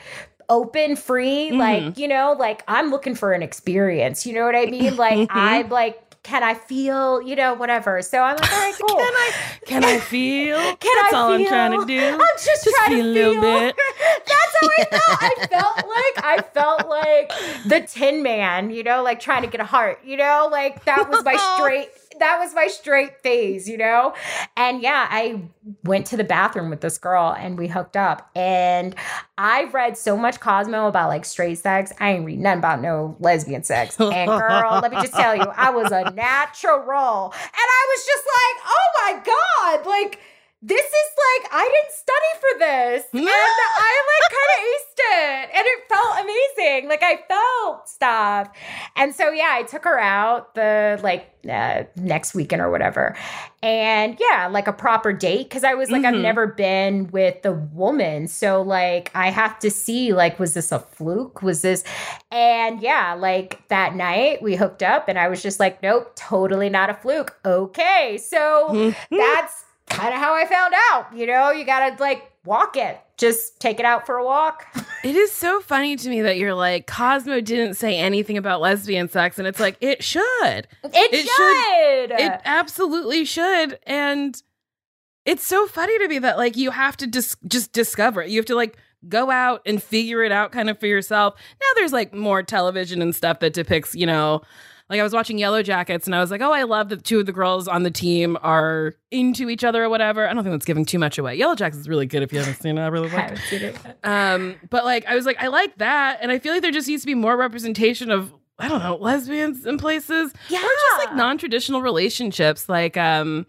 open, free, mm-hmm. like, you know, like I'm looking for an experience. You know what I mean? Like I'm like, can I feel, you know, whatever. So I'm like, all right, cool. can I can I feel? Can That's I all feel? I'm trying to do. I'm just, just trying feel to feel. A little bit. That's how I felt. I felt like, I felt like the Tin Man, you know, like trying to get a heart, you know, like that was my straight, that was my straight phase, you know? And yeah, I went to the bathroom with this girl and we hooked up. And I've read so much Cosmo about like straight sex. I ain't read nothing about no lesbian sex. And girl, let me just tell you, I was a natural. And I was just like, oh my God, like this is like, I didn't study for this. And I like kind of aced it. And it felt amazing. Like I felt stuff. And so, yeah, I took her out the like uh, next weekend or whatever. And yeah, like a proper date. Cause I was like, mm-hmm. I've never been with a woman. So like, I have to see like, was this a fluke? Was this, and yeah, like that night we hooked up and I was just like, nope, totally not a fluke. Okay. So mm-hmm. that's kind of how I found out, you know, you gotta like walk it, just take it out for a walk. It is so funny to me that you're like, Cosmo didn't say anything about lesbian sex. And it's like, it should, it, it should. should, it absolutely should. And it's so funny to me that like, you have to dis- just discover it. You have to like go out and figure it out kind of for yourself. Now there's like more television and stuff that depicts, you know, like I was watching Yellow Jackets and I was like, oh, I love that two of the girls on the team are into each other or whatever. I don't think that's giving too much away. Yellow Jackets is really good if you haven't seen it. I really like it. I haven't seen it yet. Um, but like, I was like, I like that. And I feel like there just needs to be more representation of, I don't know, lesbians in places. Yeah. Or just like non-traditional relationships. Like, um,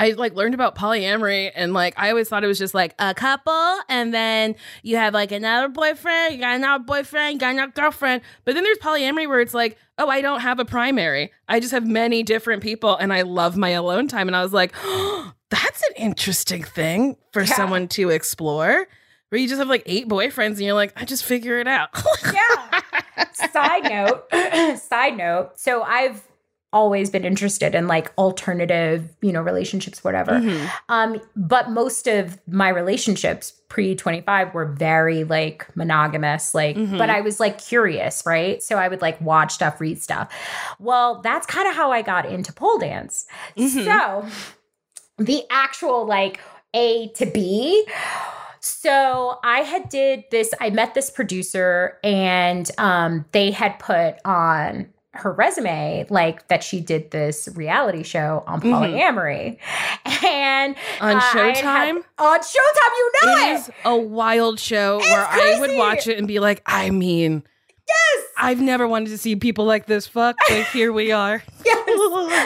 I like learned about polyamory and like, I always thought it was just like a couple and then you have like another boyfriend, you got another boyfriend, you got another girlfriend. But then there's polyamory where it's like, oh, I don't have a primary. I just have many different people and I love my alone time. And I was like, oh, that's an interesting thing for yeah. someone to explore where you just have like eight boyfriends and you're like, I just figure it out. Yeah. Side note, side note. So I've always been interested in like alternative, you know, relationships, whatever. Mm-hmm. Um, but most of my relationships pre twenty-five were very like monogamous, like, mm-hmm. but I was like curious, right? So I would like watch stuff, read stuff. Well, that's kind of how I got into pole dance. Mm-hmm. So the actual like A to B. So I had did this, I met this producer and um, they had put on her resume, like, that she did this reality show on polyamory. Mm-hmm. And on uh, Showtime? Had, on Showtime, you know it! It is a wild show it's where crazy. I would watch it and be like, I mean... Yes! I've never wanted to see people like this fuck, but here we are. Yes!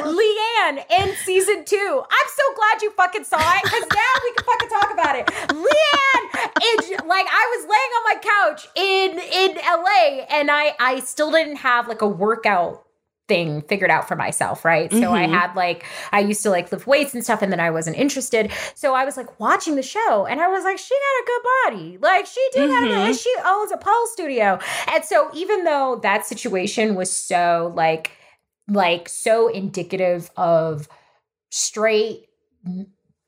Leanne in season two. I'm so glad you fucking saw it, because now we can fucking talk about it. Leanne! In, like, I was laying on my couch in in L A, and I, I still didn't have, like, a workout thing figured out for myself, right? Mm-hmm. So I had, like, I used to, like, lift weights and stuff, and then I wasn't interested. So I was, like, watching the show, and I was like, she got a good body. Like, she did mm-hmm. have, and she owns a pole studio. And so even though that situation was so, like, like, so indicative of straight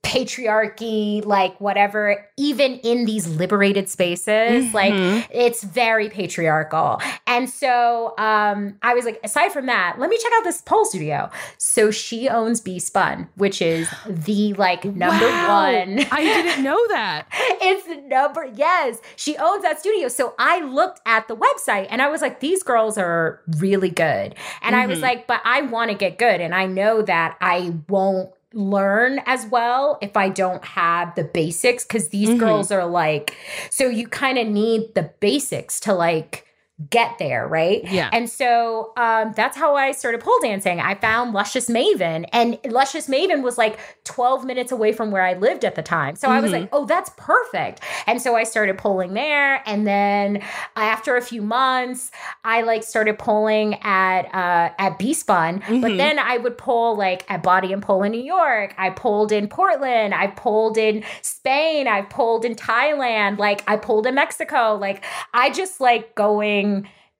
patriarchy, like, whatever, even in these liberated spaces, mm-hmm. like, it's very patriarchal. And so um, I was like, aside from that, let me check out this pole studio. So she owns Be Spun, which is the, like, number wow. one. I didn't know that. It's the number, yes. She owns that studio. So I looked at the website and I was like, these girls are really good. And mm-hmm. I was like, but I want to get good. And I know that I won't learn as well if I don't have the basics, because these mm-hmm. girls are like, so you kind of need the basics to, like, get there, right? Yeah. And so um, that's how I started pole dancing. I found Luscious Maven, and Luscious Maven was like twelve minutes away from where I lived at the time. So mm-hmm. I was like, oh, that's perfect. And so I started polling there. And then after a few months, I like started polling at uh, at Be Spun. Mm-hmm. But then I would poll like at Body and Pole in New York. I polled in Portland. I polled in Spain. I polled in Thailand. Like, I polled in Mexico. Like, I just like going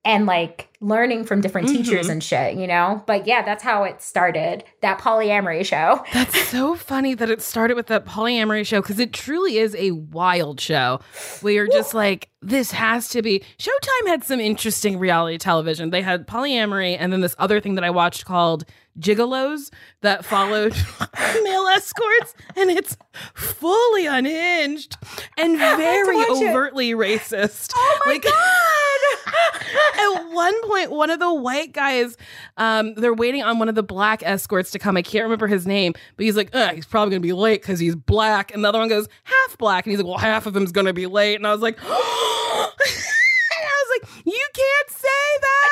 and like learning from different mm-hmm. teachers and shit, you know? But yeah, that's how it started, that polyamory show. That's so funny that it started with that polyamory show, because it truly is a wild show where you're just like, this has to be. Showtime had some interesting reality television. They had polyamory and then this other thing that I watched called Gigolos that followed male escorts, and it's fully unhinged and very overtly it. racist. Oh my like, God! At one point, one of the white guys, um, they're waiting on one of the black escorts to come. I can't remember his name, but he's like, he's probably going to be late because he's black. And the other one goes, half black. And he's like, well, half of him's going to be late. And I was like, and I was like, you can't say that.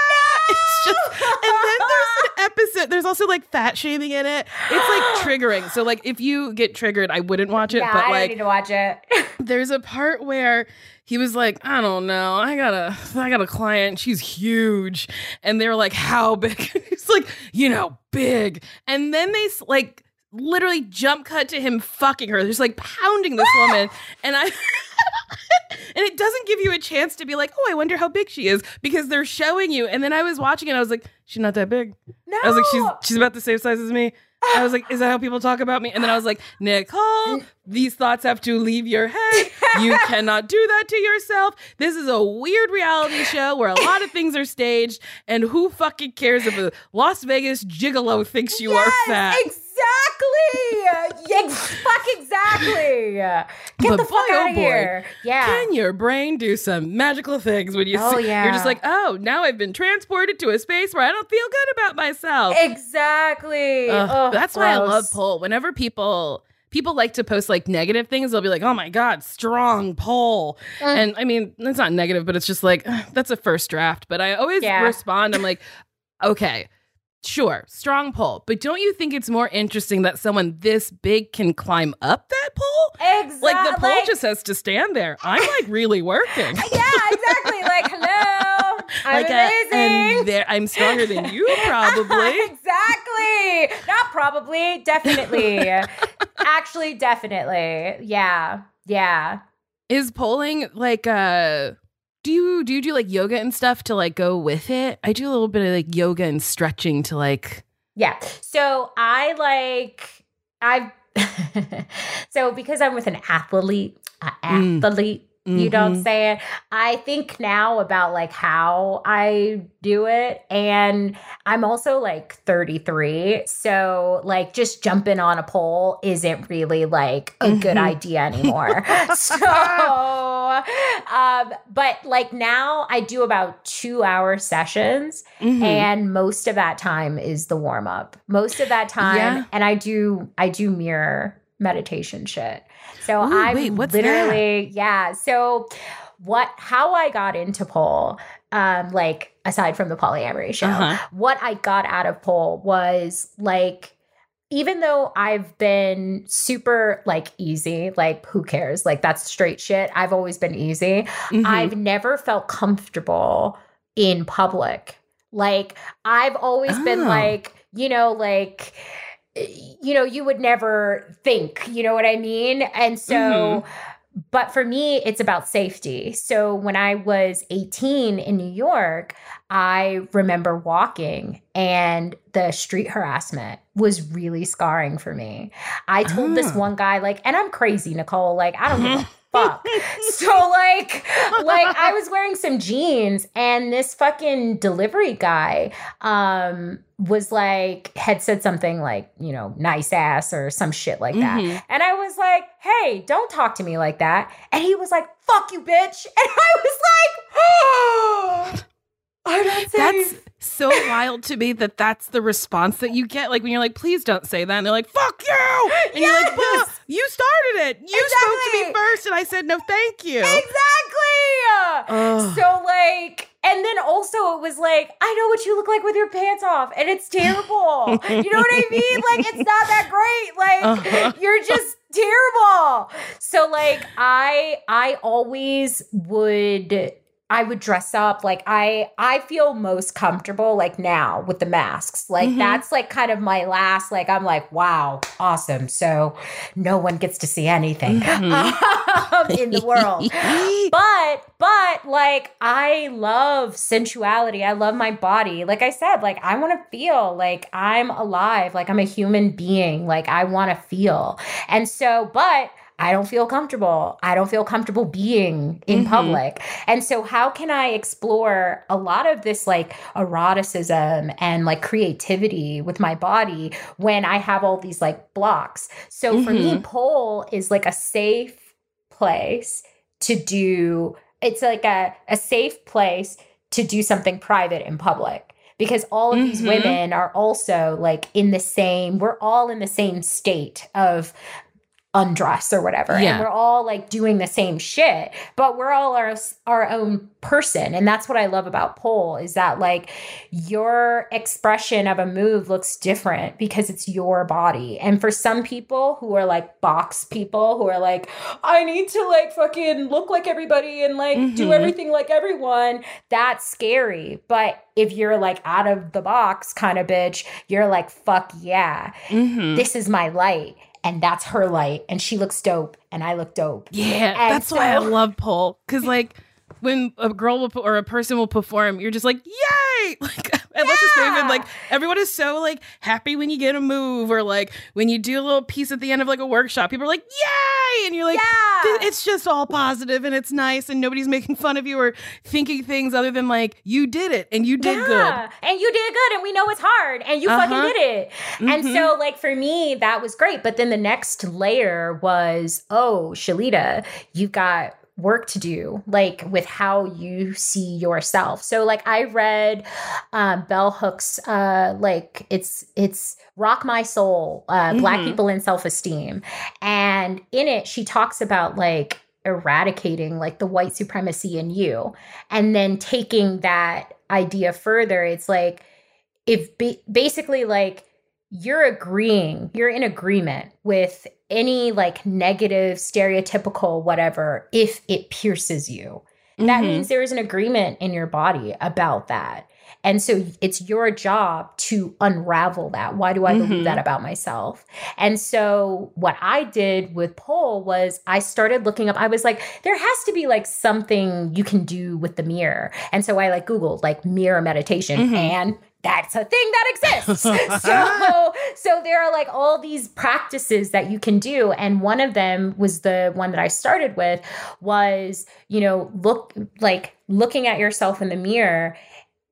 No! It's just, and then there's an episode. There's also like fat shaming in it. It's like triggering. So like if you get triggered, I wouldn't watch it. Yeah, but I like, need to watch it. There's a part where he was like, I don't know. I got a, I got a client. She's huge. And they were like, how big? He's like, you know, big. And then they like literally jump cut to him fucking her. They're just like pounding this woman. And I... And it doesn't give you a chance to be like, oh, I wonder how big she is, because they're showing you. And then I was watching it. I was like, she's not that big. No. I was like, she's she's about the same size as me. I was like, is that how people talk about me? And then I was like, Nicole, these thoughts have to leave your head. You cannot do that to yourself. This is a weird reality show where a lot of things are staged. And who fucking cares if a Las Vegas gigolo thinks you yes, are fat? Exactly. Yeah, fuck exactly. Get but the fuck boy, out of oh here. Boy, yeah. Can your brain do some magical things when you oh, see? Yeah. You're just like, oh, now I've been transported to a space where I don't feel good about myself. Exactly. Uh, oh. That's gross. Why I love pole. Whenever people people like to post like negative things, they'll be like, oh my God, strong pole. Mm. And I mean, it's not negative, but it's just like, that's a first draft. But I always yeah. respond. I'm like, okay, sure, strong pole. But don't you think it's more interesting that someone this big can climb up that pole? Exactly. Like the pole like- just has to stand there. I'm like really working. Yeah, exactly. Like, hello. I'm like amazing. A, I'm, I'm stronger than you, probably. Exactly. Not probably. Definitely. Actually, definitely. Yeah. Yeah. Is polling like uh do you do you do like yoga and stuff to like go with it? I do a little bit of like yoga and stretching to like yeah. So I like I've so because I'm with an athlete, an athlete. Mm. Mm-hmm. You know what I'm saying? I think now about like how I do it. And I'm also like thirty-three. So like just jumping on a pole isn't really like a mm-hmm. good idea anymore. So, um, but like now I do about two hour sessions mm-hmm. and most of that time is the warm up. Most of that time. Yeah. And I do, I do mirror meditation shit. So I literally, that? yeah. So what, how I got into pole, um, like aside from the polyamory show, uh-huh. what I got out of pole was like, even though I've been super like easy, like who cares? Like that's straight shit. I've always been easy. Mm-hmm. I've never felt comfortable in public. Like I've always oh. been like, you know, like, you know, you would never think, you know what I mean? And so, mm-hmm. but for me, it's about safety. So when I was eighteen in New York, I remember walking and the street harassment was really scarring for me. I told oh. this one guy, like, and I'm crazy, Nicole, like, I don't give a fuck. So like, like I was wearing some jeans and this fucking delivery guy, um, was like, had said something like, you know, nice ass or some shit like that. Mm-hmm. And I was like, hey, don't talk to me like that. And he was like, fuck you, bitch. And I was like, oh, I'm not safe. That's so wild to me that that's the response that you get. Like when you're like, please don't say that. And they're like, fuck you. And yes! you're like, well, you started it. You exactly. spoke to me first. And I said, no, thank you. Exactly. Oh. So like, and then also it was like, I know what you look like with your pants off and it's terrible. You know what I mean? Like, it's not that great. Like, uh-huh. you're just terrible. So like, I, I always would, I would dress up. Like I, I feel most comfortable like now with the masks. Like mm-hmm. that's like kind of my last, like, I'm like, wow, awesome. So no one gets to see anything mm-hmm. in the world. But, but like, I love sensuality. I love my body. Like I said, like, I want to feel like I'm alive. Like I'm a human being. Like I want to feel. And so, but I don't feel comfortable. I don't feel comfortable being in mm-hmm. public. And so how can I explore a lot of this like eroticism and like creativity with my body when I have all these like blocks? So mm-hmm. for me, pole is like a safe place to do, it's like a, a safe place to do something private in public. Because all of mm-hmm. these women are also like in the same, we're all in the same state of undress or whatever. Yeah. And we're all like doing the same shit, but we're all our, our own person. And that's what I love about pole is that like your expression of a move looks different because it's your body. And for some people who are like box people who are like, I need to like fucking look like everybody and like mm-hmm. do everything like everyone, that's scary. But if you're like out of the box kind of bitch, you're like, fuck yeah, mm-hmm. this is my light. And that's her light. And she looks dope. And I look dope. Yeah. And that's so- why I love pole. Because, like, when a girl will po- or a person will perform, you're just like, yay! Like, and Luscious Maven, like, everyone is so, like, happy when you get a move. Or, like, when you do a little piece at the end of, like, a workshop, people are like, yay! And you're like, yeah! It's just all positive and it's nice and nobody's making fun of you or thinking things other than, like, you did it and you did yeah. good. And you did good and we know it's hard and you uh-huh. fucking did it. Mm-hmm. And so, like, for me, that was great. But then the next layer was, oh, Shalita, you got work to do, like with how you see yourself. So like I read um, bell hooks, uh, like it's it's Rock My Soul, uh, mm-hmm. Black People in Self-Esteem. And in it, she talks about like eradicating like the white supremacy in you. And then taking that idea further, it's like if ba- basically like you're agreeing, you're in agreement with any like negative, stereotypical, whatever, if it pierces you. Mm-hmm. That means there is an agreement in your body about that. And so it's your job to unravel that. Why do I mm-hmm. believe that about myself? And so what I did with pole was I started looking up. I was like, there has to be like something you can do with the mirror. And so I like Googled like mirror meditation mm-hmm. and that's a thing that exists. so, so there are like all these practices that you can do. And one of them was the one that I started with was, you know, look, like looking at yourself in the mirror,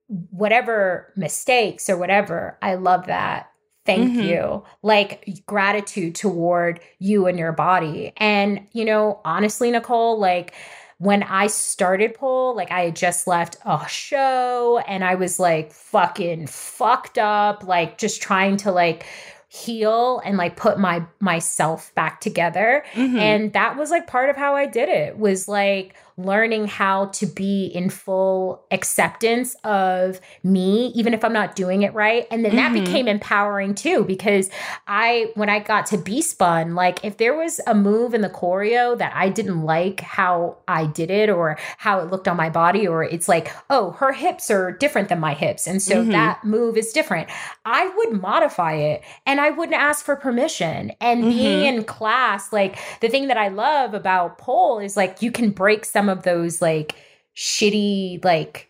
whatever mistakes or whatever. I love that. Thank mm-hmm. you. Like gratitude toward you and your body. And, you know, honestly, Nicole, like when I started pole, like I had just left a show and I was like fucking fucked up, like just trying to like heal and like put my myself back together. Mm-hmm. And that was like part of how I did it, was like learning how to be in full acceptance of me, even if I'm not doing it right. And then mm-hmm. that became empowering too, because I, when I got to Be Spun, like if there was a move in the choreo that I didn't like how I did it or how it looked on my body, or it's like, oh, her hips are different than my hips. And so mm-hmm. that move is different. I would modify it and I wouldn't ask for permission. And mm-hmm. being in class, like the thing that I love about pole is like, you can break some of those like shitty like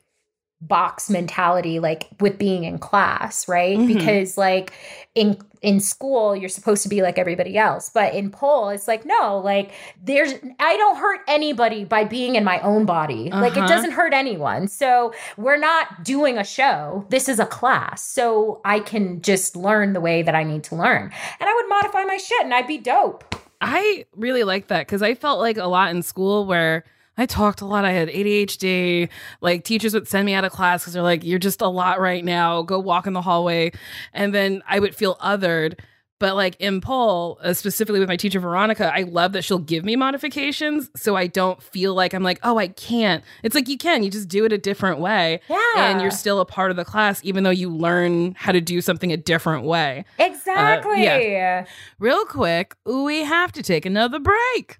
box mentality like with being in class, right? Mm-hmm. Because like in in school you're supposed to be like everybody else, but in pole it's like, no, like there's I don't hurt anybody by being in my own body. Uh-huh. Like it doesn't hurt anyone. So we're not doing a show, this is a class, so I can just learn the way that I need to learn, and I would modify my shit and I'd be dope. I really like that, because I felt like a lot in school where I talked a lot. I had A D H D. Like teachers would send me out of class because they're like, you're just a lot right now. Go walk in the hallway. And then I would feel othered. But like in pole, uh, specifically with my teacher, Veronica, I love that she'll give me modifications. So I don't feel like I'm like, oh, I can't. It's like you can. You just do it a different way. Yeah. And you're still a part of the class, even though you learn how to do something a different way. Exactly. Uh, yeah. Real quick, we have to take another break.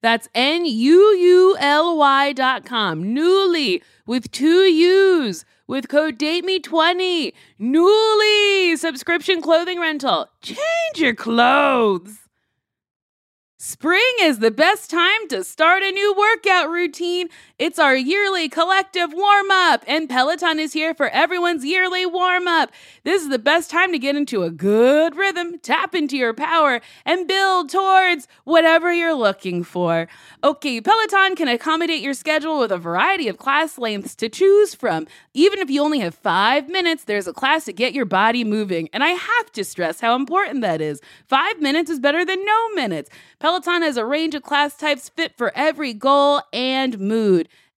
That's N U U L Y dot com. Nuuly with two U's with code DATEME twenty. Nuuly subscription clothing rental. Change your clothes. Spring is the best time to start a new workout routine. It's our yearly collective warm-up, and Peloton is here for everyone's yearly warm-up. This is the best time to get into a good rhythm, tap into your power, and build towards whatever you're looking for. Okay, Peloton can accommodate your schedule with a variety of class lengths to choose from. Even if you only have five minutes, there's a class to get your body moving, and I have to stress how important that is. Five minutes is better than no minutes. Peloton has a range of class types fit for every goal and mood.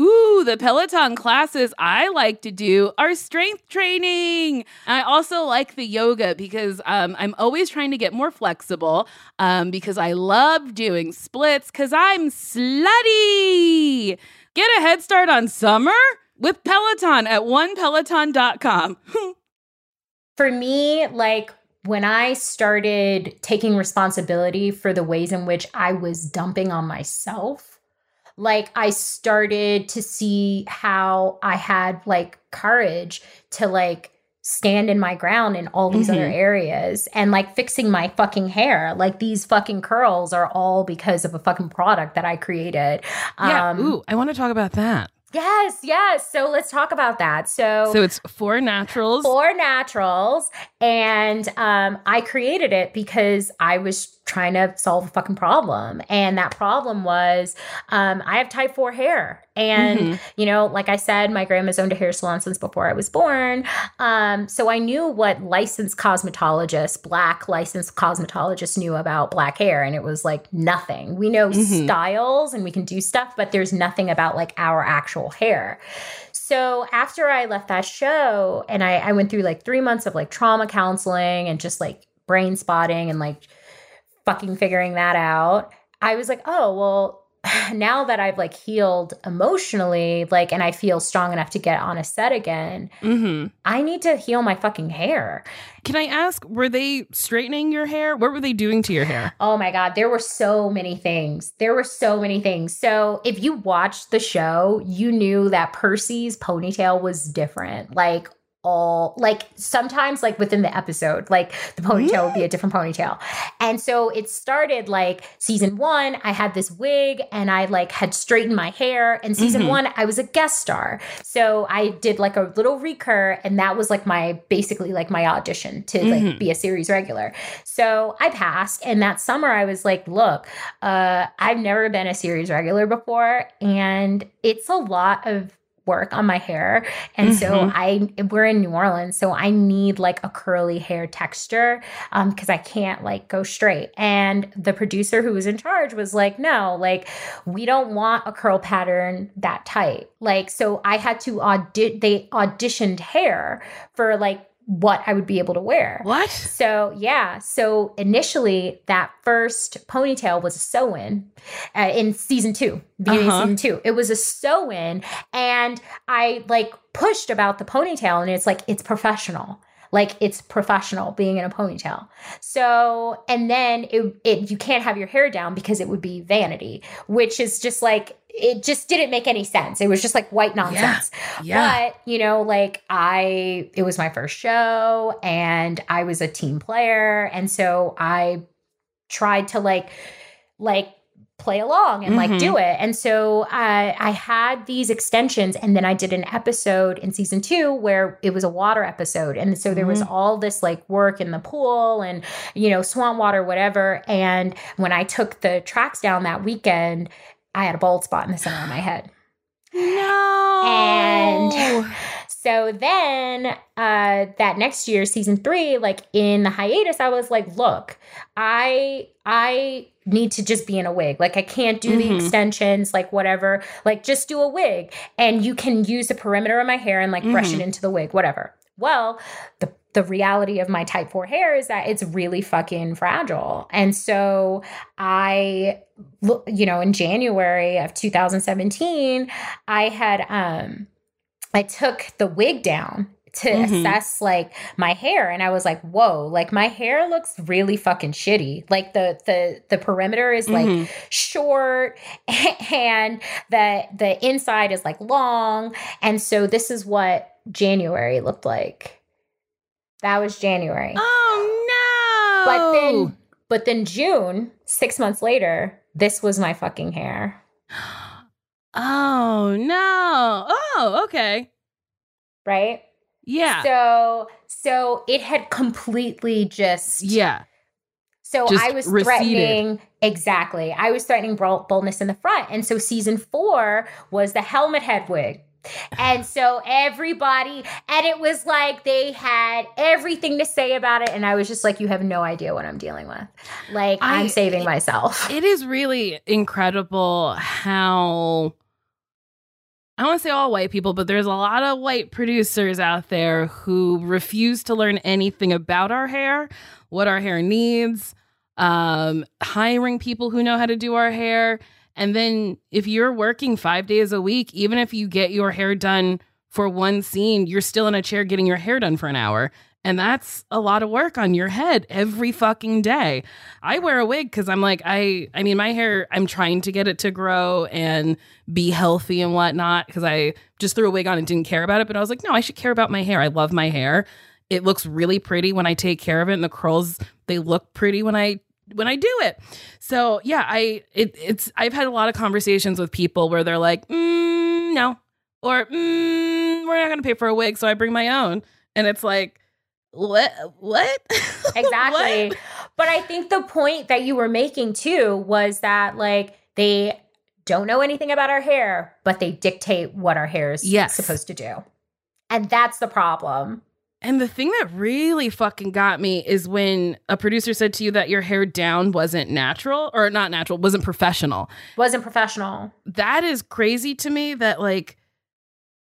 Ooh, the Peloton classes I like to do are strength training. I also like the yoga because um, I'm always trying to get more flexible um, because I love doing splits because I'm slutty. Get a head start on summer with Peloton at one peloton dot com. For me, like, when I started taking responsibility for the ways in which I was dumping on myself, like, I started to see how I had, like, courage to, like, stand in my ground in all these mm-hmm. other areas. And, like, fixing my fucking hair, like, these fucking curls are all because of a fucking product that I created. Yeah. Um, Ooh, I want to talk about that. Yes, yes. So let's talk about that. So so it's Four Naturals. Four Naturals. And um, I created it because I was trying to solve a fucking problem. And that problem was um, I have type four hair. And, mm-hmm. you know, like I said, my grandma's owned a hair salon since before I was born. Um, so I knew what licensed cosmetologists, black licensed cosmetologists knew about black hair. And it was like nothing. We know mm-hmm. styles and we can do stuff, but there's nothing about like our actual hair. So after I left that show and I, I went through like three months of like trauma counseling and just like brain spotting and like fucking figuring that out, I was like, oh, well, now that I've like healed emotionally, like, and I feel strong enough to get on a set again, mm-hmm. I need to heal my fucking hair. Can I ask, were they straightening your hair? What were they doing to your hair? Oh my God. There were so many things. There were so many things. So if you watched the show, you knew that Percy's ponytail was different. Like, all like sometimes like within the episode, like the ponytail would be a different ponytail. And so it started like season one, I had this wig and I like had straightened my hair. And season mm-hmm. one, I was a guest star. So I did like a little recur and that was like my basically like my audition to like mm-hmm. be a series regular. So I passed, and that summer I was like, look, uh, I've never been a series regular before and it's a lot of work on my hair. And mm-hmm. so I, we're in New Orleans. So I need like a curly hair texture um, 'cause I can't like go straight. And the producer who was in charge was like, no, like we don't want a curl pattern that tight. Like, so I had to audit, they auditioned hair for like what I would be able to wear. What? So, yeah. So initially that first ponytail was a sew-in uh, in season two, beginning uh-huh. of season two. It was a sew-in and I like pushed about the ponytail and it's like, it's professional. Like it's professional being in a ponytail. So, and then it, it you can't have your hair down because it would be vanity, which is just like, it just didn't make any sense. It was just like white nonsense. Yeah, yeah. But, you know, like I, it was my first show and I was a team player. And so I tried to like, like play along and mm-hmm. like do it. And so I, I had these extensions and then I did an episode in season two where it was a water episode. And so there mm-hmm. was all this like work in the pool and, you know, swamp water, whatever. And when I took the tracks down that weekend, I had a bald spot in the center of my head. No. And so then uh, that next year, season three, like in the hiatus, I was like, look, I I need to just be in a wig. Like I can't do mm-hmm. the extensions, like whatever, like just do a wig. And you can use the perimeter of my hair and like mm-hmm. brush it into the wig, whatever. Well, the The reality of my type four hair is that it's really fucking fragile. And so I, you know, in January of two thousand seventeen, I had, um, I took the wig down to mm-hmm. assess like my hair. And I was like, whoa, like my hair looks really fucking shitty. Like the, the, the perimeter is mm-hmm. like short and the, the inside is like long. And so this is what January looked like. That was January. Oh, no. But then, but then June, six months later, this was my fucking hair. Oh, no. Oh, okay. Right? Yeah. So, so it had completely just. Yeah. So just I was receded. threatening. Exactly. I was threatening baldness in the front. And so season four was the helmet head wig. And so everybody, and it was like they had everything to say about it. And I was just like, you have no idea what I'm dealing with. Like, I, I'm saving it, myself. It is really incredible how, I don't want to say all white people, but there's a lot of white producers out there who refuse to learn anything about our hair, what our hair needs, um, hiring people who know how to do our hair. And then if you're working five days a week, even if you get your hair done for one scene, you're still in a chair getting your hair done for an hour. And that's a lot of work on your head every fucking day. I wear a wig because I'm like, I I mean, my hair, I'm trying to get it to grow and be healthy and whatnot, because I just threw a wig on and didn't care about it. But I was like, no, I should care about my hair. I love my hair. It looks really pretty when I take care of it. And the curls, they look pretty when I when I do it. So, yeah, I it, it's I've had a lot of conversations with people where they're like, mm, no, or mm, we're not going to pay for a wig. So I bring my own. And it's like, What? What? Exactly. What? But I think the point that you were making too was that, like, they don't know anything about our hair, but they dictate what our hair is yes. supposed to do. And that's the problem. And the thing that really fucking got me is when a producer said to you that your hair down wasn't natural or not natural, wasn't professional. Wasn't professional. That is crazy to me that, like,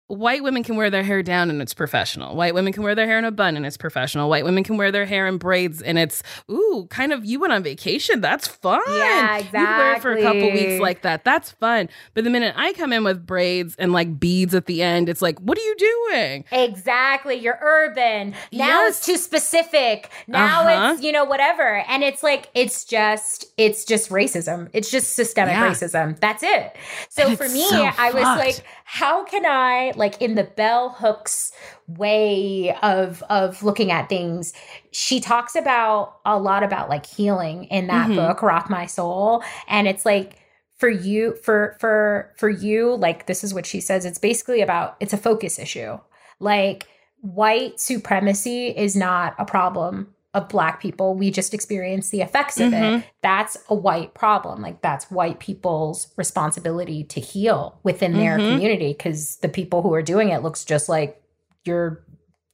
white women can wear their hair down and it's professional. White women can wear their hair in a bun and it's professional. White women can wear their hair in braids and it's, ooh, kind of, you went on vacation. That's fun. Yeah, exactly. You can wear it for a couple weeks like that. That's fun. But the minute I come in with braids and, like, beads at the end, it's like, what are you doing? Exactly. You're urban. Now yes. it's too specific. Now uh-huh. it's, you know, whatever. And it's like, it's just, it's just racism. It's just systemic yeah. racism. That's it. So and for me, so I was like, how can I, like, in the bell hooks way of of looking at things, she talks about a lot about, like, healing in that mm-hmm. book, Rock My Soul. And it's like, for you, for for for you, like, this is what she says. It's basically about, it's a focus issue. Like, white supremacy is not a problem of Black people. We just experience the effects of mm-hmm. it. That's a white problem. Like, that's white people's responsibility to heal within mm-hmm. their community, because the people who are doing it looks just like your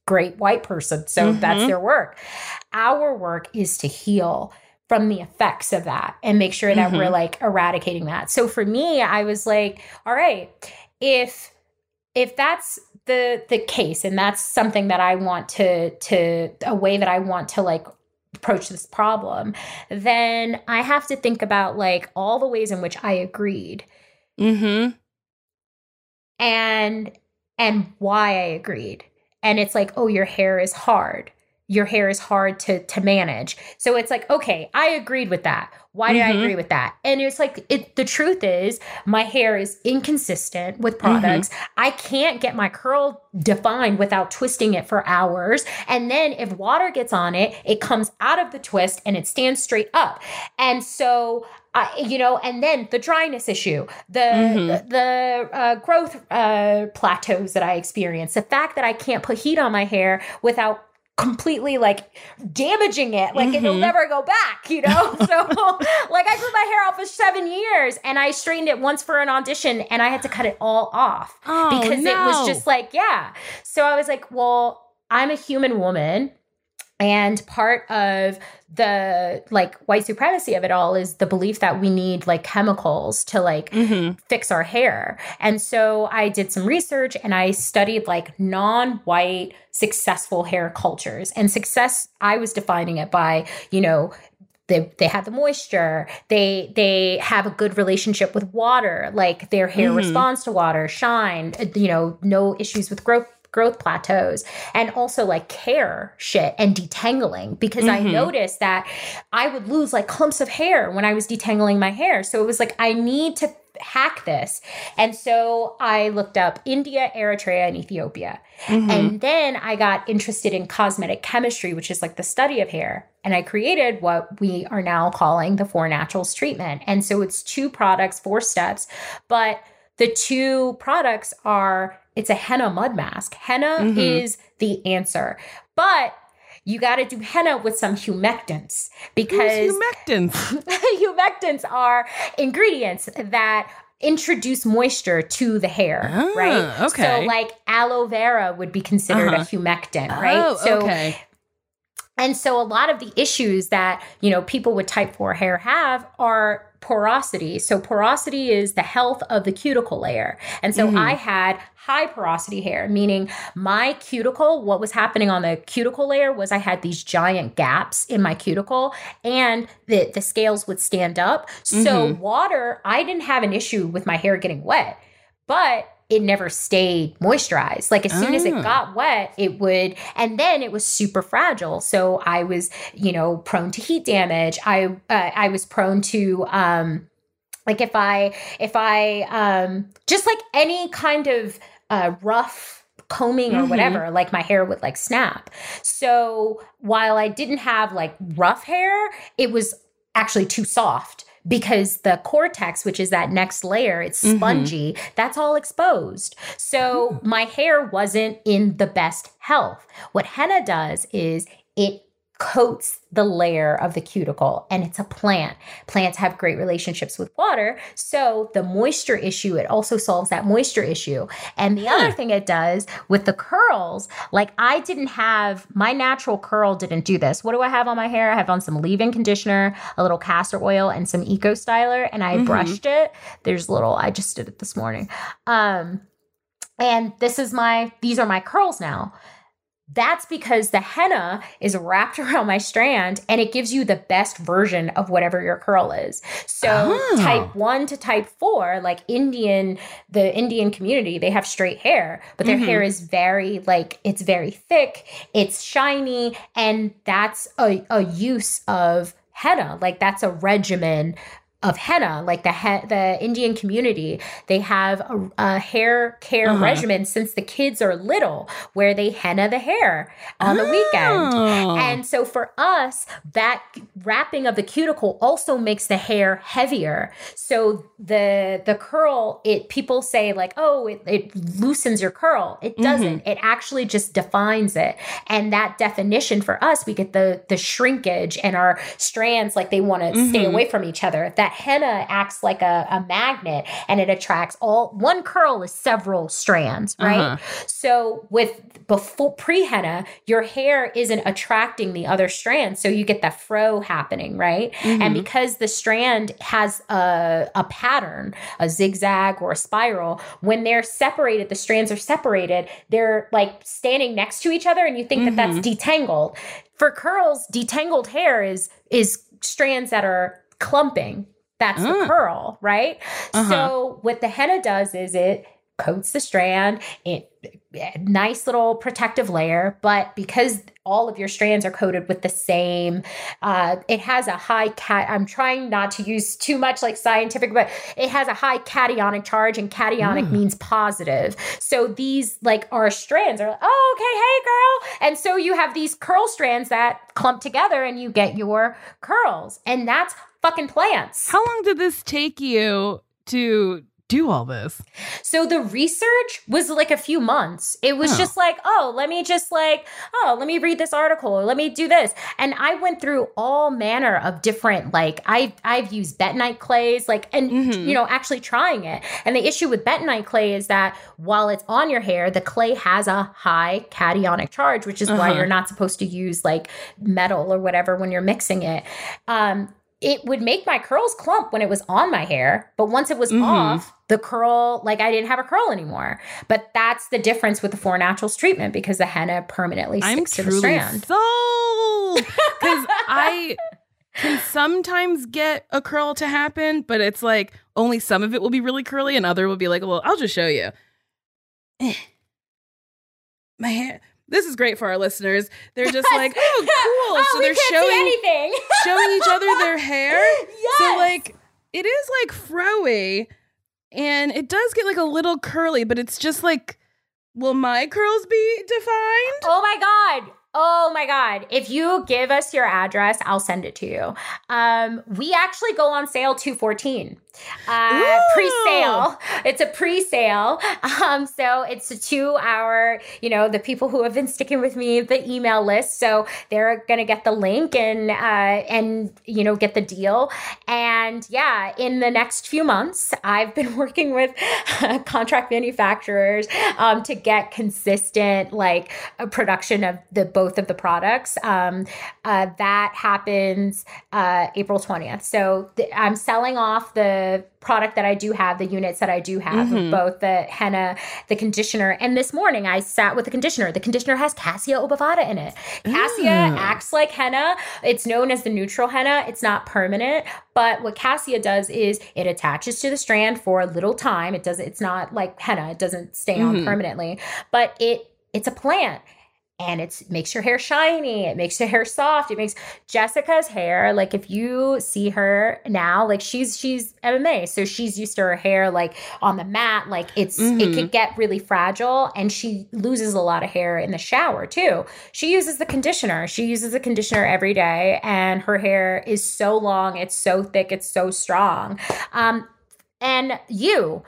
great white person. So mm-hmm. that's their work. Our work is to heal from the effects of that and make sure that mm-hmm. we're, like, eradicating that. So for me, I was like, all right, if if that's the the case, and that's something that I want to to a way that I want to, like, approach this problem, then I have to think about, like, all the ways in which I agreed mm-hmm. and and why I agreed. And it's like, oh, your hair is hard. Your hair is hard to to manage. So it's like, okay, I agreed with that. Why did mm-hmm. I agree with that? And it's like, it, the truth is, my hair is inconsistent with products. Mm-hmm. I can't get my curl defined without twisting it for hours. And then if water gets on it, it comes out of the twist and it stands straight up. And so, uh, you know, and then the dryness issue, the mm-hmm. the, the uh, growth uh, plateaus that I experience, the fact that I can't put heat on my hair without completely, like, damaging it, like, mm-hmm. it'll never go back, you know? So, like, I grew my hair out for seven years and I straightened it once for an audition and I had to cut it all off oh, because no. it was just like, yeah. So I was like, well, I'm a human woman, and part of the, like, white supremacy of it all is the belief that we need, like, chemicals to, like, mm-hmm. fix our hair. And so I did some research and I studied, like, non-white successful hair cultures. And success, I was defining it by, you know, They they have the moisture. They they have a good relationship with water. Like, their hair mm-hmm. responds to water, shine, you know, no issues with growth. growth plateaus, and also, like, care shit and detangling, because mm-hmm. I noticed that I would lose, like, clumps of hair when I was detangling my hair. So it was like, I need to hack this. And so I looked up India, Eritrea, and Ethiopia. Mm-hmm. And then I got interested in cosmetic chemistry, which is, like, the study of hair. And I created what we are now calling the Four Naturals treatment. And so it's two products, four steps, but the two products are, it's a henna mud mask. Henna mm-hmm. is the answer. But you got to do henna with some humectants, because humectants? humectants are ingredients that introduce moisture to the hair, ah, right? Okay. So, like, aloe vera would be considered uh-huh. a humectant, right? Oh, so, okay. And so a lot of the issues that, you know, people with type four hair have are porosity. So porosity is the health of the cuticle layer. And so mm. I had high porosity hair, meaning my cuticle, what was happening on the cuticle layer was I had these giant gaps in my cuticle and the, the scales would stand up. So mm-hmm. water, I didn't have an issue with my hair getting wet, but it never stayed moisturized. Like as soon oh. as it got wet, it would, and then it was super fragile. So I was, you know, prone to heat damage. I, uh, I was prone to, um, like if I, if I, um, just like any kind of, uh, rough combing or mm-hmm. whatever, like my hair would like snap. So while I didn't have like rough hair, it was actually too soft, because the cortex, which is that next layer, it's spongy, mm-hmm. that's all exposed. So my hair wasn't in the best health. What henna does is it coats the layer of the cuticle, and it's a plant. Plants have great relationships with water. So the moisture issue, it also solves that moisture issue. And the huh. other thing it does with the curls, like I didn't have, my natural curl didn't do this. What do I have on my hair? I have on some leave-in conditioner, a little castor oil, and some eco styler, and I mm-hmm. brushed it. There's little, I just did it this morning. Um, and this is my, these are my curls now. That's because the henna is wrapped around my strand and it gives you the best version of whatever your curl is. So oh. type one to type four, like Indian, the Indian community, they have straight hair, but their mm-hmm. hair is very like, it's very thick, it's shiny. And that's a, a use of henna. Like that's a regimen of henna, like the he- the Indian community, they have a, a hair care uh-huh. regimen since the kids are little where they henna the hair on oh. the weekend. And so for us, that wrapping of the cuticle also makes the hair heavier. So the the curl, it people say like, oh, it, it loosens your curl. It doesn't. Mm-hmm. It actually just defines it. And that definition for us, we get the, the shrinkage and our strands, like they want to mm-hmm. stay away from each other. That henna acts like a, a magnet and it attracts all one curl is several strands, right? Uh-huh. So with before pre-henna, your hair isn't attracting the other strands. So you get the fro happening, right? Mm-hmm. And because the strand has a, a pattern, a zigzag or a spiral, when they're separated, the strands are separated, they're like standing next to each other and you think mm-hmm. that that's detangled. For curls, detangled hair is is strands that are clumping. That's mm. the curl, right? Uh-huh. So what the henna does is it coats the strand, it nice little protective layer, but because all of your strands are coated with the same, uh, it has a high cat. I'm trying not to use too much like scientific, but it has a high cationic charge, and cationic mm. means positive. So these like our strands are, like, oh, okay, hey girl. And so you have these curl strands that clump together and you get your curls, and that's fucking plants. How long did this take you to do all this? So the research was like a few months. It was oh. just like, oh, let me just like, oh, let me read this article or let me do this. And I went through all manner of different, like I, I've used bentonite clays, like, and, mm-hmm. you know, actually trying it. And the issue with bentonite clay is that while it's on your hair, the clay has a high cationic charge, which is uh-huh. why you're not supposed to use like metal or whatever when you're mixing it. Um, it would make my curls clump when it was on my hair, but once it was mm-hmm. off, the curl, like I didn't have a curl anymore. But that's the difference with the Four Naturals treatment, because the henna permanently sticks I'm to the strand. I'm truly sold, because I can sometimes get a curl to happen, but it's like only some of it will be really curly and other will be like, well, I'll just show you. My hair. This is great for our listeners. They're just like, oh, cool. oh, so they're showing, showing each other their hair. Yes. So like, it is like froey, and it does get like a little curly, but it's just like, will my curls be defined? Oh my God. Oh my God. If you give us your address, I'll send it to you. Um, we actually go on sale two fourteen. uh, pre-sale. It's a pre-sale. Um, so it's a two hour, you know, the people who have been sticking with me, the email list. So they're going to get the link and, uh, and, you know, get the deal. And yeah, in the next few months, I've been working with uh, contract manufacturers um, to get consistent, like a production of the, both of the products. Um, uh, that happens uh, April twentieth. So th- I'm selling off the product that I do have, the units that I do have, mm-hmm. both the henna, the conditioner. And this morning I sat with the conditioner. The conditioner has cassia obovata in it. Cassia mm. acts like henna. It's known as the neutral henna. It's not permanent, but what cassia does is it attaches to the strand for a little time. It does. It's not like henna. It doesn't stay mm-hmm. on permanently, but it it's a plant. And it makes your hair shiny. It makes your hair soft. It makes Jessica's hair, like if you see her now, like she's she's M M A. So she's used to her hair like on the mat. Like it's mm-hmm. it can get really fragile. And she loses a lot of hair in the shower too. She uses the conditioner. She uses the conditioner every day. And her hair is so long. It's so thick. It's so strong. Um, and you,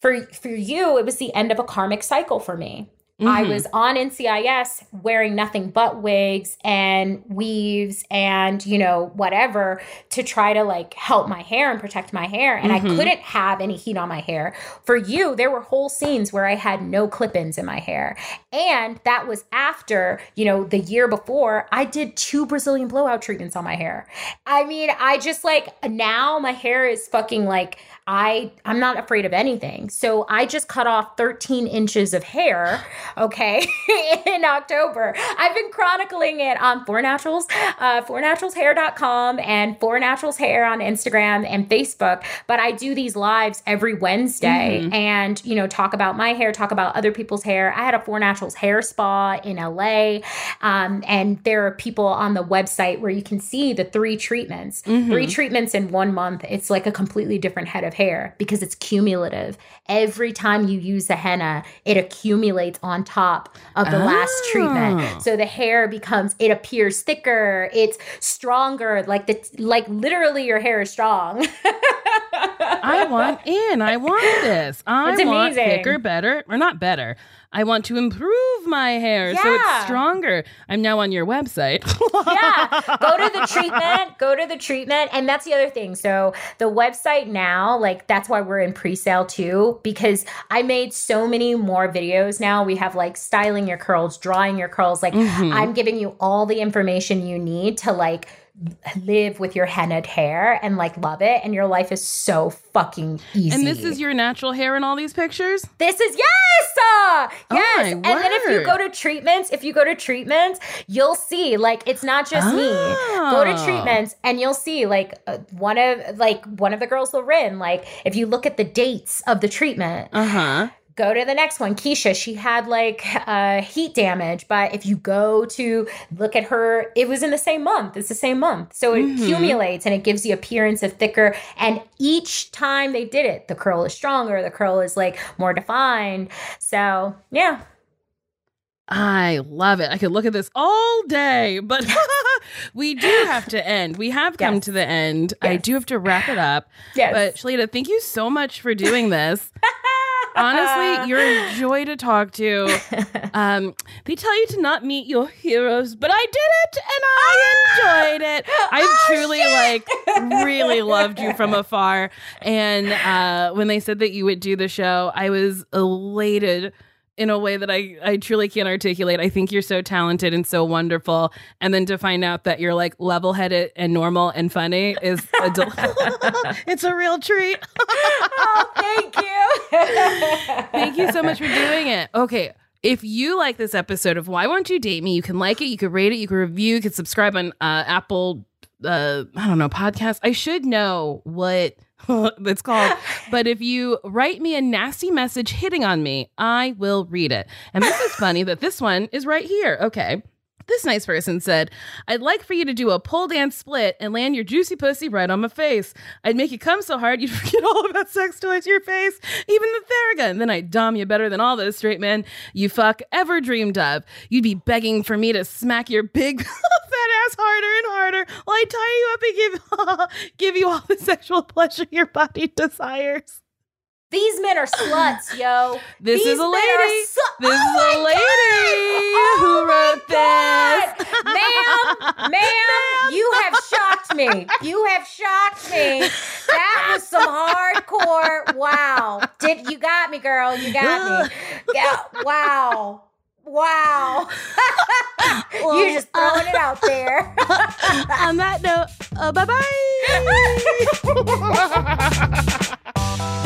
for for you, it was the end of a karmic cycle for me. Mm-hmm. I was on N C I S wearing nothing but wigs and weaves and, you know, whatever to try to like help my hair and protect my hair. And mm-hmm. I couldn't have any heat on my hair. For you, there were whole scenes where I had no clip-ins in my hair. And that was after, you know, the year before I did two Brazilian blowout treatments on my hair. I mean, I just like now my hair is fucking like I I'm not afraid of anything. So I just cut off thirteen inches of hair. Okay, in October. I've been chronicling it on Four Naturals, uh, four naturals hair dot com and Four Naturals Hair on Instagram and Facebook. But I do these lives every Wednesday mm-hmm. and, you know, talk about my hair, talk about other people's hair. I had a Four Naturals hair spa in L A. Um, and there are people on the website where you can see the three treatments, mm-hmm. three treatments in one month. It's like a completely different head of hair because it's cumulative. Every time you use the henna, it accumulates on on top of the oh. last treatment. So the hair becomes, it appears thicker, it's stronger, like the like literally your hair is strong. I want in. I want this. I it's want amazing. Thicker, better, or not better. I want to improve my hair yeah. so it's stronger. I'm now on your website. yeah. Go to the treatment. Go to the treatment. And that's the other thing. So the website now, like that's why we're in pre-sale too, because I made so many more videos now. We have like styling your curls, drawing your curls. Like mm-hmm. I'm giving you all the information you need to like live with your hennaed hair and like love it, and your life is so fucking easy. And this is your natural hair in all these pictures? This is yes! Uh, yes! Oh, and word. Then if you go to treatments, if you go to treatments, you'll see like it's not just oh. me. Go to treatments and you'll see like uh, one of like one of the girls, Lauren, like if you look at the dates of the treatment. Uh-huh. Go to the next one. Keisha, she had like uh, heat damage. But if you go to look at her, it was in the same month. It's the same month. So it mm-hmm. accumulates and it gives the appearance of thicker. And each time they did it, the curl is stronger. The curl is like more defined. So, yeah. I love it. I could look at this all day, but we do have to end. We have come yes. to the end. Yes. I do have to wrap it up. Yes. But Shalita, thank you so much for doing this. Honestly, you're a joy to talk to. Um, they tell you to not meet your heroes, but I did it and I enjoyed it. I've oh, truly, shit. like, really loved you from afar. And uh, when they said that you would do the show, I was elated in a way that I, I truly can't articulate. I think you're so talented and so wonderful. And then to find out that you're like level-headed and normal and funny is a del- it's a real treat. Oh, thank you. Thank you so much for doing it. Okay. If you like this episode of Why Won't You Date Me, you can like it, you can rate it, you can review, you can subscribe on uh, Apple, uh, I don't know, podcast. I should know what... it's called. But if you write me a nasty message hitting on me, I will read it. And this is funny that this one is right here. Okay. This nice person said, I'd like for you to do a pole dance split and land your juicy pussy right on my face. I'd make you come so hard you'd forget all about sex toys, your face, even the Theragun. Then I'd dom you better than all those straight men you fuck ever dreamed of. You'd be begging for me to smack your big fat ass harder and harder while I tie you up and give, give you all the sexual pleasure your body desires. These men are sluts, yo. This These is a lady. Sl- this oh is a lady oh who wrote God. this. Ma'am, ma'am, ma'am, you have shocked me. You have shocked me. That was some hardcore. Wow. Did you got me, girl. You got me. Yeah. Wow. Wow. Well, you're just throwing uh, it out there. On that note, uh, bye-bye.